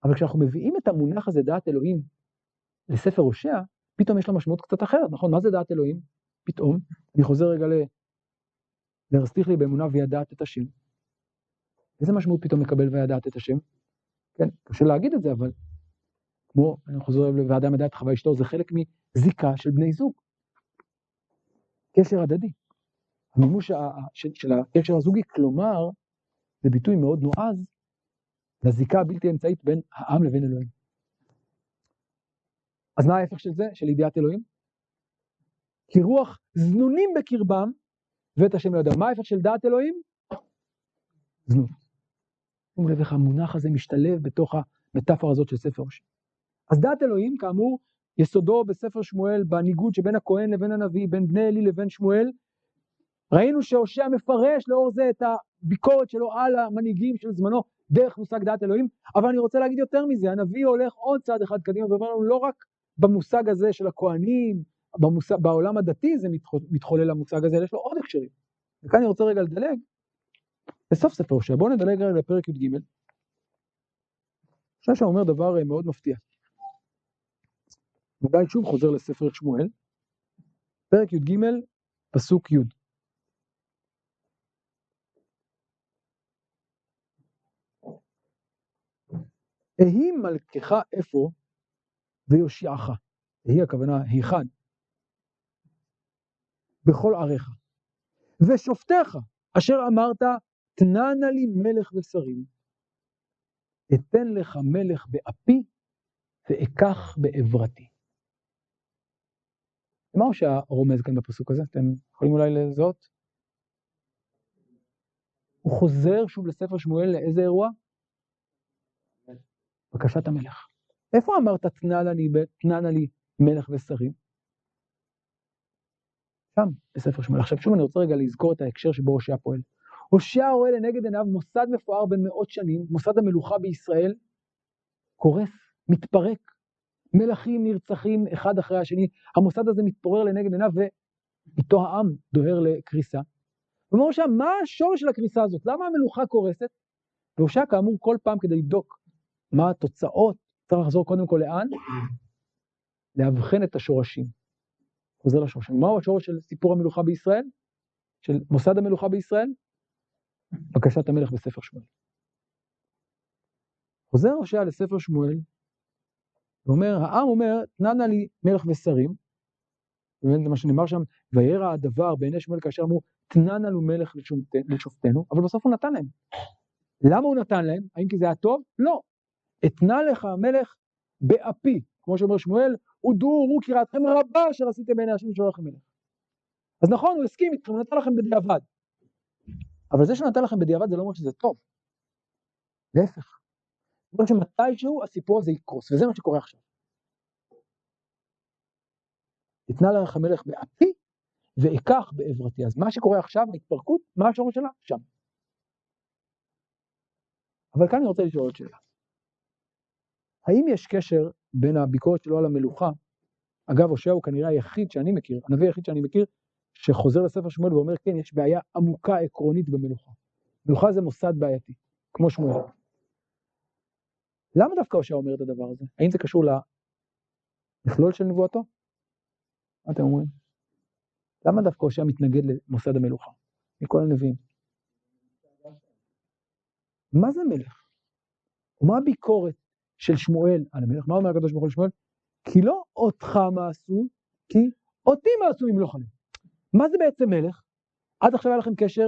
אבל כשאנחנו מביאים את המונח הזה, דעת אלוהים, לספר הושע, פתאום יש לו משמעות קצת אחרת, נכון? מה זה דעת אלוהים? פתאום, אני חוזר רגע להרסתיך לי באמונה וידעת את השם. איזה משמעות פתאום מקבל וידעת את השם? כן, קשה להגיד את זה, אבל כמו אני חוזר ואדם ידע את חווה אשתו, זה חלק מזיקה של בני זוג. קשר הדדי. המימוש של הקשר הזוגי, כלומר, זה ביטוי מאוד נועז לזיקה הבלתי אמצעית בין העם לבין אלוהים. אז מה ההפך של זה, של ידיעת אלוהים? כי רוח זנונים בקרבם, ואת השם לא יודע. מה ההפך של דעת אלוהים? זנות. תראו לב איך המונח הזה משתלב בתוך המטאפורה הזאת של ספר הושע. אז דעת אלוהים, כאמור, יסודו בספר שמואל, בניגוד שבין הכהן לבין הנביא, בין בני אלי לבין שמואל, ראינו שהושע מפרש לאור זה את הביקורת שלו על המנהיגים של זמנו, דרך מושג דעת אלוהים, אבל אני רוצה להגיד יותר מזה, הנביא הולך עוד צעד אחד קדימה, ואומר לנו לא רק במושג הזה של הכהנים, בעולם הדתי זה מתחולל המושג הזה, יש לו עוד הקשרים. וכאן אני רוצה רגע לדלג, לסוף ספר הושע, בואו נדלג רגע לפרק י"ג. הושע שם אומר דבר מאוד מפתיע. ודאי שוב חוזר לספר שמואל, פרק י"ג, פסוק י'. והיא מלכך איפה ויושיעך, והיא הכוונה היכן, בכל עריך, ושופטיך אשר אמרת תננה לי מלך ושרים, אתן לך מלך באפי ואקח בעברתי. מה שהרומז כאן בפסוק הזה, אתם יכולים אולי לזהות? הוא חוזר שוב לספר שמואל, לאיזה אירוע? בקשת המלך. איפה אמרת תננה לי מלך ושרים? שם, בספר שמואל. עכשיו שוב אני רוצה רגע לזכור את ההקשר שבו הושע פועל. הושע רואה לנגד עיניו מוסד מפואר בן מאות שנים, מוסד המלוכה בישראל, קורס, מתפרק, מלכים נרצחים אחד אחרי השני, המוסד הזה מתפורר לנגד עיניו ואיתו העם דוהר לקריסה. ואומר הושע, מה השורש של הקריסה הזאת? למה המלוכה קורסת? והושע כאמור כל פעם כדי לבדוק מה התוצאות, צריך לחזור קודם כל לאן? להבחן את השורשים. חוזר לשורשים. מהו השורש של סיפור המלוכה בישראל? של מוסד המלוכה בישראל? בקשת המלך בספר שמואל. חוזר הושע לספר שמואל, ואומר, העם אומר, תננה לי מלך ושרים, באמת זה מה שנאמר שם, וירא הדבר בעיני שמואל כאשר אמרו, תננה לו מלך לשופטנו, אבל בסוף הוא נתן להם. למה הוא נתן להם? האם כי זה היה טוב? לא. אתנה לך המלך באפי, כמו שאומר שמואל, ודורו קיראתכם רבה אשר עשיתם בעיני השם שולח המלך. אז נכון, הוא הסכים איתכם, הוא נתן לכם בדיעבד. אבל זה שנתן לכם בדיעבד זה לא אומר שזה טוב. להפך. זאת אומרת שמתישהו הסיפור הזה יקרוס, וזה מה שקורה עכשיו. אתנה לך המלך באפי, ואקח בעברתי. אז מה שקורה עכשיו, ההתפרקות, מה השורש שלה? שם. אבל כאן אני רוצה לשאול עוד שאלה. האם יש קשר בין הביקורת שלו על המלוכה, אגב, הושע הוא כנראה היחיד שאני מכיר, הנביא היחיד שאני מכיר, שחוזר לספר שמואל ואומר, כן, יש בעיה עמוקה עקרונית במלוכה. מלוכה זה מוסד בעייתי, כמו שמואל. למה דווקא הושע אומר את הדבר הזה? האם זה קשור למכלול של נבואתו? מה אתם אומרים? למה דווקא הושע מתנגד למוסד המלוכה? מכל הנביאים. מה זה מלך? ומה הביקורת של שמואל על המלך? מה אומר הקדוש ברוך הוא לשמואל? כי לא אותך מעשו, כי אותי מעשו אם לא חלם. מה זה בעצם מלך? עד עכשיו היה לכם קשר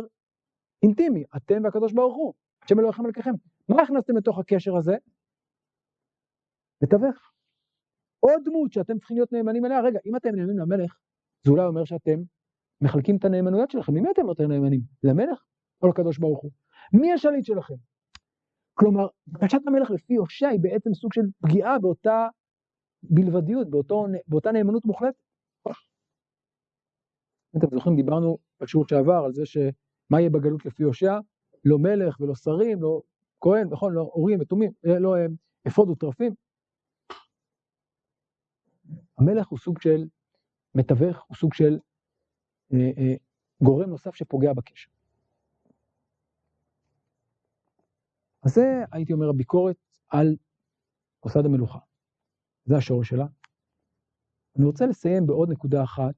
אינטימי, אתם והקדוש ברוך הוא, שם אלוהיכם מלככם. מה הכנסתם לתוך הקשר הזה? לתווך. עוד דמות שאתם צריכים להיות נאמנים אליה, רגע, אם אתם נאמנים למלך, זה אולי אומר שאתם מחלקים את הנאמנויות שלכם. למי אתם יותר נאמנים? למלך או לקדוש ברוך הוא? מי השליט שלכם? כלומר, בקשת המלך לפי הושע היא בעצם סוג של פגיעה באותה בלבדיות, באותה נאמנות מוחלטת. אתם זוכרים, דיברנו בשיעור שעבר על זה שמה יהיה בגלות לפי הושע? לא מלך ולא שרים, לא כהן, נכון, לא אורים ותומים, לא אפוד וטרפים. המלך הוא סוג של מתווך, הוא סוג של גורם נוסף שפוגע בקשר. אז זה, הייתי אומר, הביקורת על מוסד המלוכה. זה השורש שלה. אני רוצה לסיים בעוד נקודה אחת,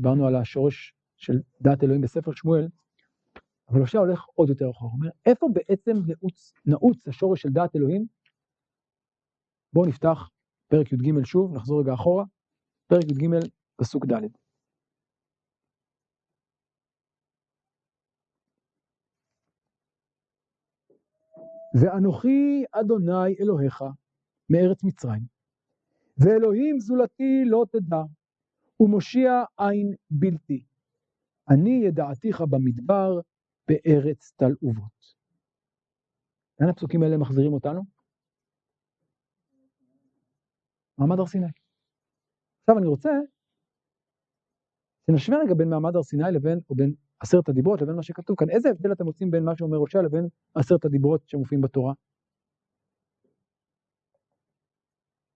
דיברנו על השורש של דעת אלוהים בספר שמואל, אבל הושע הולך עוד יותר אחורה. הוא אומר, איפה בעצם נעוץ השורש של דעת אלוהים? בואו נפתח פרק י"ג שוב, נחזור רגע אחורה. פרק י"ג פסוק ד'. ואנוכי אדוני אלוהיך מארץ מצרים, ואלוהים זולתי לא תדע, ומושיע עין בלתי, אני ידעתיך במדבר בארץ תלעובות. לאן הפסוקים האלה מחזירים אותנו? מעמד הר סיני. עכשיו אני רוצה שנשווה רגע בין מעמד הר סיני לבין, או בין עשרת הדיברות לבין מה שכתוב כאן. איזה הבדל אתם מוצאים בין מה שאומר הושע לבין עשרת הדיברות שמופיעים בתורה?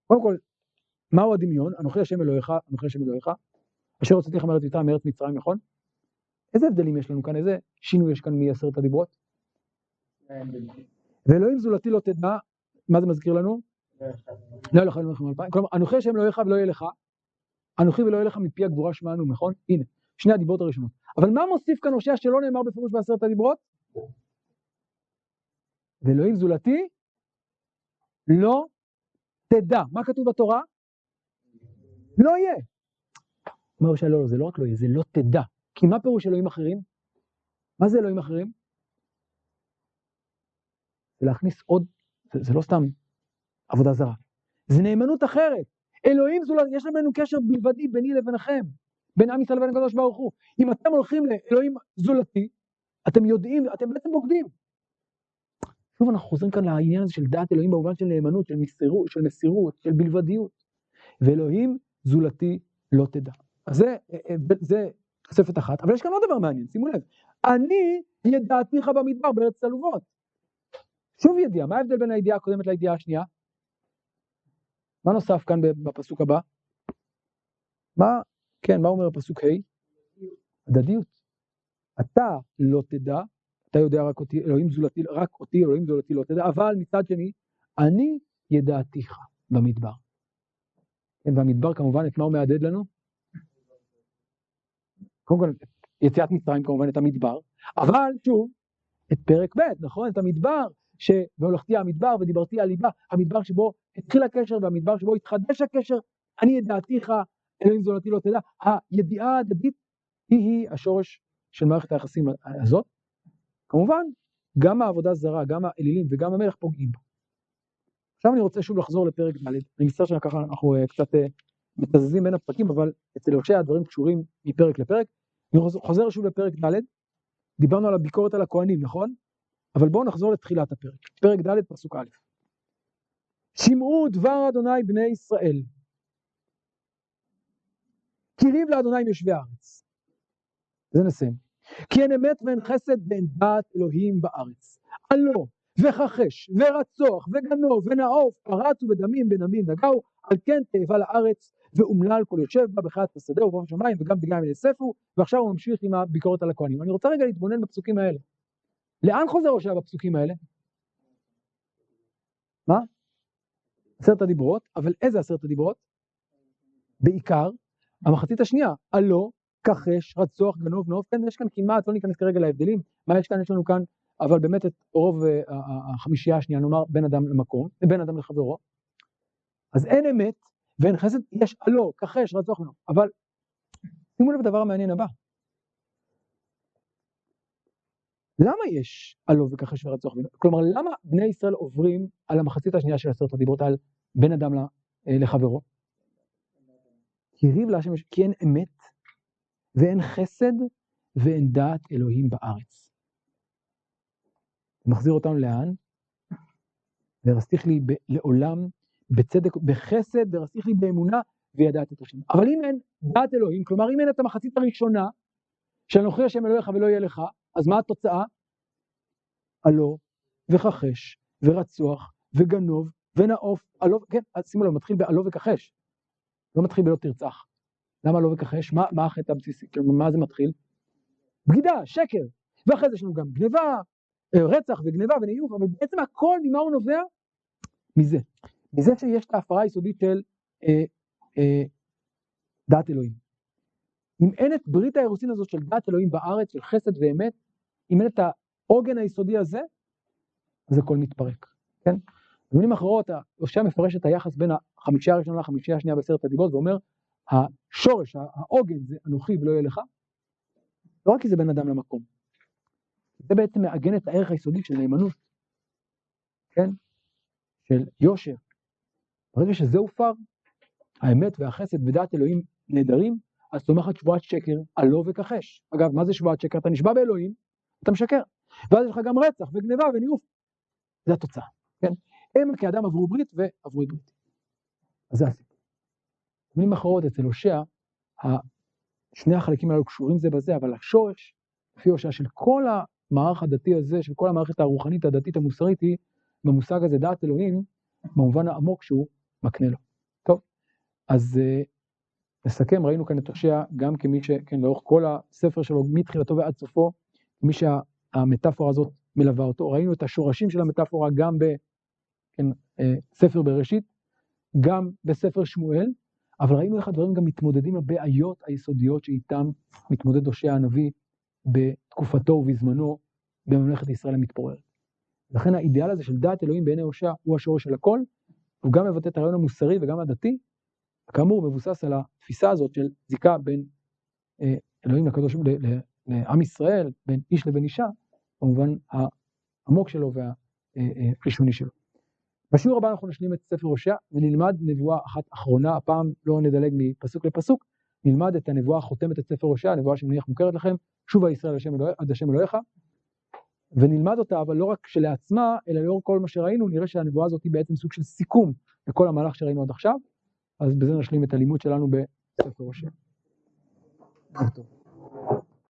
קודם כל, מהו הדמיון? אנוכי השם אלוהיך, אנוכי השם אלוהיך, אשר הוצאתיך מארץ מצרים, מארץ מצרים, נכון? איזה הבדלים יש לנו כאן? איזה שינוי יש כאן מעשרת הדיברות? ואלוהים זולתי לא תדע, מה זה מזכיר לנו? לא יהיה לך ולא יהיה לך, כלומר, אנוכי השם אלוהיך ולא יהיה לך, אנוכי ולא יהיה לך מפי הגבורה שמענו, נכון? הנה, שני הדיברות הראשונות. אבל מה מוסיף כאן הושע שלא נאמר בפירוש בעשרת הדיברות? ואלוהים זולתי לא תדע. מה כתוב בתורה? לא יהיה. מה הוא שאל? לא, זה לא רק לא יהיה, זה לא תדע. כי מה פירוש אלוהים אחרים? מה זה אלוהים אחרים? זה להכניס עוד, זה לא סתם עבודה זרה. זה נאמנות אחרת. אלוהים, יש לנו קשר בלבדי ביני לבינכם, בין עם ישראל לבין הקדוש ברוך הוא. אם אתם הולכים לאלוהים זולתי, אתם יודעים, אתם בעצם בוגדים. שוב אנחנו חוזרים כאן לעניין של דעת אלוהים במובן של נאמנות, של מסירות, של בלבדיות. ואלוהים זולתי לא תדע. אז זה חשפת אחת, אבל יש כאן עוד דבר מעניין, שימו לב. אני ידעתיך במדבר בארץ צלובות. שוב ידיעה, מה ההבדל בין הידיעה הקודמת לידיעה השנייה? מה נוסף כאן בפסוק הבא? מה אומר הפסוק ה'? הדדיות. אתה לא תדע, אתה יודע רק אותי, אלוהים זולתי לא תדע, אבל מצד שני, אני ידעתיך במדבר. והמדבר כמובן, את מה הוא מעדד לנו? קודם כל, יציאת מצרים כמובן, את המדבר, אבל שוב, את פרק ב', נכון? את המדבר, והולכתי המדבר ודיברתי על ליבה, המדבר שבו התחיל הקשר והמדבר שבו התחדש הקשר, אני ידעתיך, אלוהים זולתי לא תדע, הידיעה הדדית היא השורש של מערכת היחסים הזאת, כמובן, גם העבודה זרה, גם האלילים וגם המלך פוגעים. עכשיו אני רוצה שוב לחזור לפרק ד', אני מצטער שככה אנחנו קצת מתזזים בין הפרקים, אבל אצל הושע הדברים קשורים מפרק לפרק, אני חוזר שוב לפרק ד', דיברנו על הביקורת על הכהנים, נכון? אבל בואו נחזור לתחילת הפרק, פרק ד' פסוק א'. שמעו דבר אדוני בני ישראל, כי ריב לאדוני יושבי הארץ. זה נסיים. כי אין אמת ואין חסד ואין דעת אלוהים בארץ. עלו וחחש ורצוח וגנוב ונעוף פרצו ודמים בן עמים נגעו, על כן תאבה לארץ ואומלל כל יושב בה בחיית השדה ובראש השמים וגם דגים יאספו. ועכשיו הוא ממשיך עם הביקורת על הכהנים. אני רוצה רגע להתבונן בפסוקים האלה. לאן חוזר הושע בפסוקים האלה? מה? 10 הדיברות, אבל איזה 10 הדיברות? בעיקר, המחצית השנייה, הלא, כחש, רצוח, גנוב, נעוף, כן, יש כאן כמעט, לא ניכנס כרגע להבדלים, מה יש כאן, יש לנו כאן, אבל באמת את רוב החמישייה השנייה, נאמר, בין אדם למקום, בין אדם לחברו, אז אין אמת, ואין חסד, יש הלא, כחש, רצוח, גנוב, אבל, שימו לב הדבר המעניין הבא, למה יש הלא וכחש ורצוח? כלומר, למה בני ישראל עוברים על המחצית השנייה של 10 הדיברות על בן אדם לחברו? כי ריב להשם, כי אין אמת, ואין חסד, ואין דעת אלוהים בארץ. מחזיר אותנו לאן? ורסתיך לי לעולם, בצדק, בחסד, ורסתיך לי באמונה, וידעת את השם. אבל אם אין דעת אלוהים, כלומר, אם אין את המחצית הראשונה, שאנוכי השם אלוהיך ולא יהיה לך, אז מה התוצאה? הלא, וכחש, ורצוח, וגנוב, ונעוף, הלא, כן, אז שימו לב, מתחיל בהלא וכחש, לא מתחיל בלא תרצח. למה לא וכחש? מה החטא הבסיסי? מה זה מתחיל? בגידה, שקר, ואחרי זה יש לנו גם גניבה, רצח וגניבה וניוף, אבל בעצם הכל ממה הוא נובע? מזה. מזה שיש את ההפרה היסודית של דעת אלוהים. אם אין את ברית האירוסין הזאת של דעת אלוהים בארץ, של חסד ואמת, אם אין את העוגן היסודי הזה, אז הכל מתפרק, כן? במילים אחרות, הושע מפרש את היחס בין החמישייה הראשונה לחמישייה השנייה ב10 הדיברות, ואומר, השורש, העוגן זה אנוכי ולא יהיה לך, לא רק כי זה בין אדם למקום, זה בעצם מעגן את הערך היסודי של נאמנות, כן? של יושר. ברגע שזה הופר, האמת והחסד ודעת אלוהים נהדרים, אז תומכת שבועת שקר, הלא וכחש. אגב, מה זה שבועת שקר? אתה נשבע באלוהים, אתה משקר. ואז יש לך גם רצח וגניבה וניוף. זה התוצאה, כן? הם כאדם עברו ברית ועברו את ברית. אז זה הסיפור. במילים אחרות, אצל הושע, שני החלקים האלו קשורים זה בזה, אבל השורש, לפי הושע של כל המערך הדתי הזה, של כל המערכת הרוחנית, הדתית, המוסרית, היא במושג הזה דעת אלוהים, במובן העמוק שהוא מקנה לו. טוב, אז נסכם, ראינו כאן את הושע, גם כמי שכן, לאורך כל הספר שלו, מתחילתו ועד סופו, כמי שהמטאפורה הזאת מלווה אותו, ראינו את השורשים של המטאפורה גם בספר בראשית, גם בספר שמואל, אבל ראינו איך הדברים גם מתמודדים הבעיות היסודיות שאיתם מתמודד הושע הנביא בתקופתו ובזמנו בממלכת ישראל המתפוררת. לכן האידיאל הזה של דעת אלוהים בעיני הושע הוא השורש של הכל, הוא גם מבטא את הרעיון המוסרי וגם הדתי, כאמור מבוסס על התפיסה הזאת של זיקה בין אלוהים לקדוש, לעם ישראל, בין איש לבין אישה, במובן העמוק שלו והראשוני שלו. בשיעור הבא אנחנו נשלים את ספר הושע ונלמד נבואה אחת אחרונה, הפעם לא נדלג מפסוק לפסוק, נלמד את הנבואה החותמת את ספר הושע, הנבואה שמניח מוכרת לכם, שובה ישראל עד השם אלוהיך, ונלמד אותה, אבל לא רק שלעצמה, אלא לאור כל מה שראינו, נראה שהנבואה הזאת היא בעצם סוג של סיכום לכל המהלך שראינו עד עכשיו, אז בזה נשלים את הלימוד שלנו בספר הושע.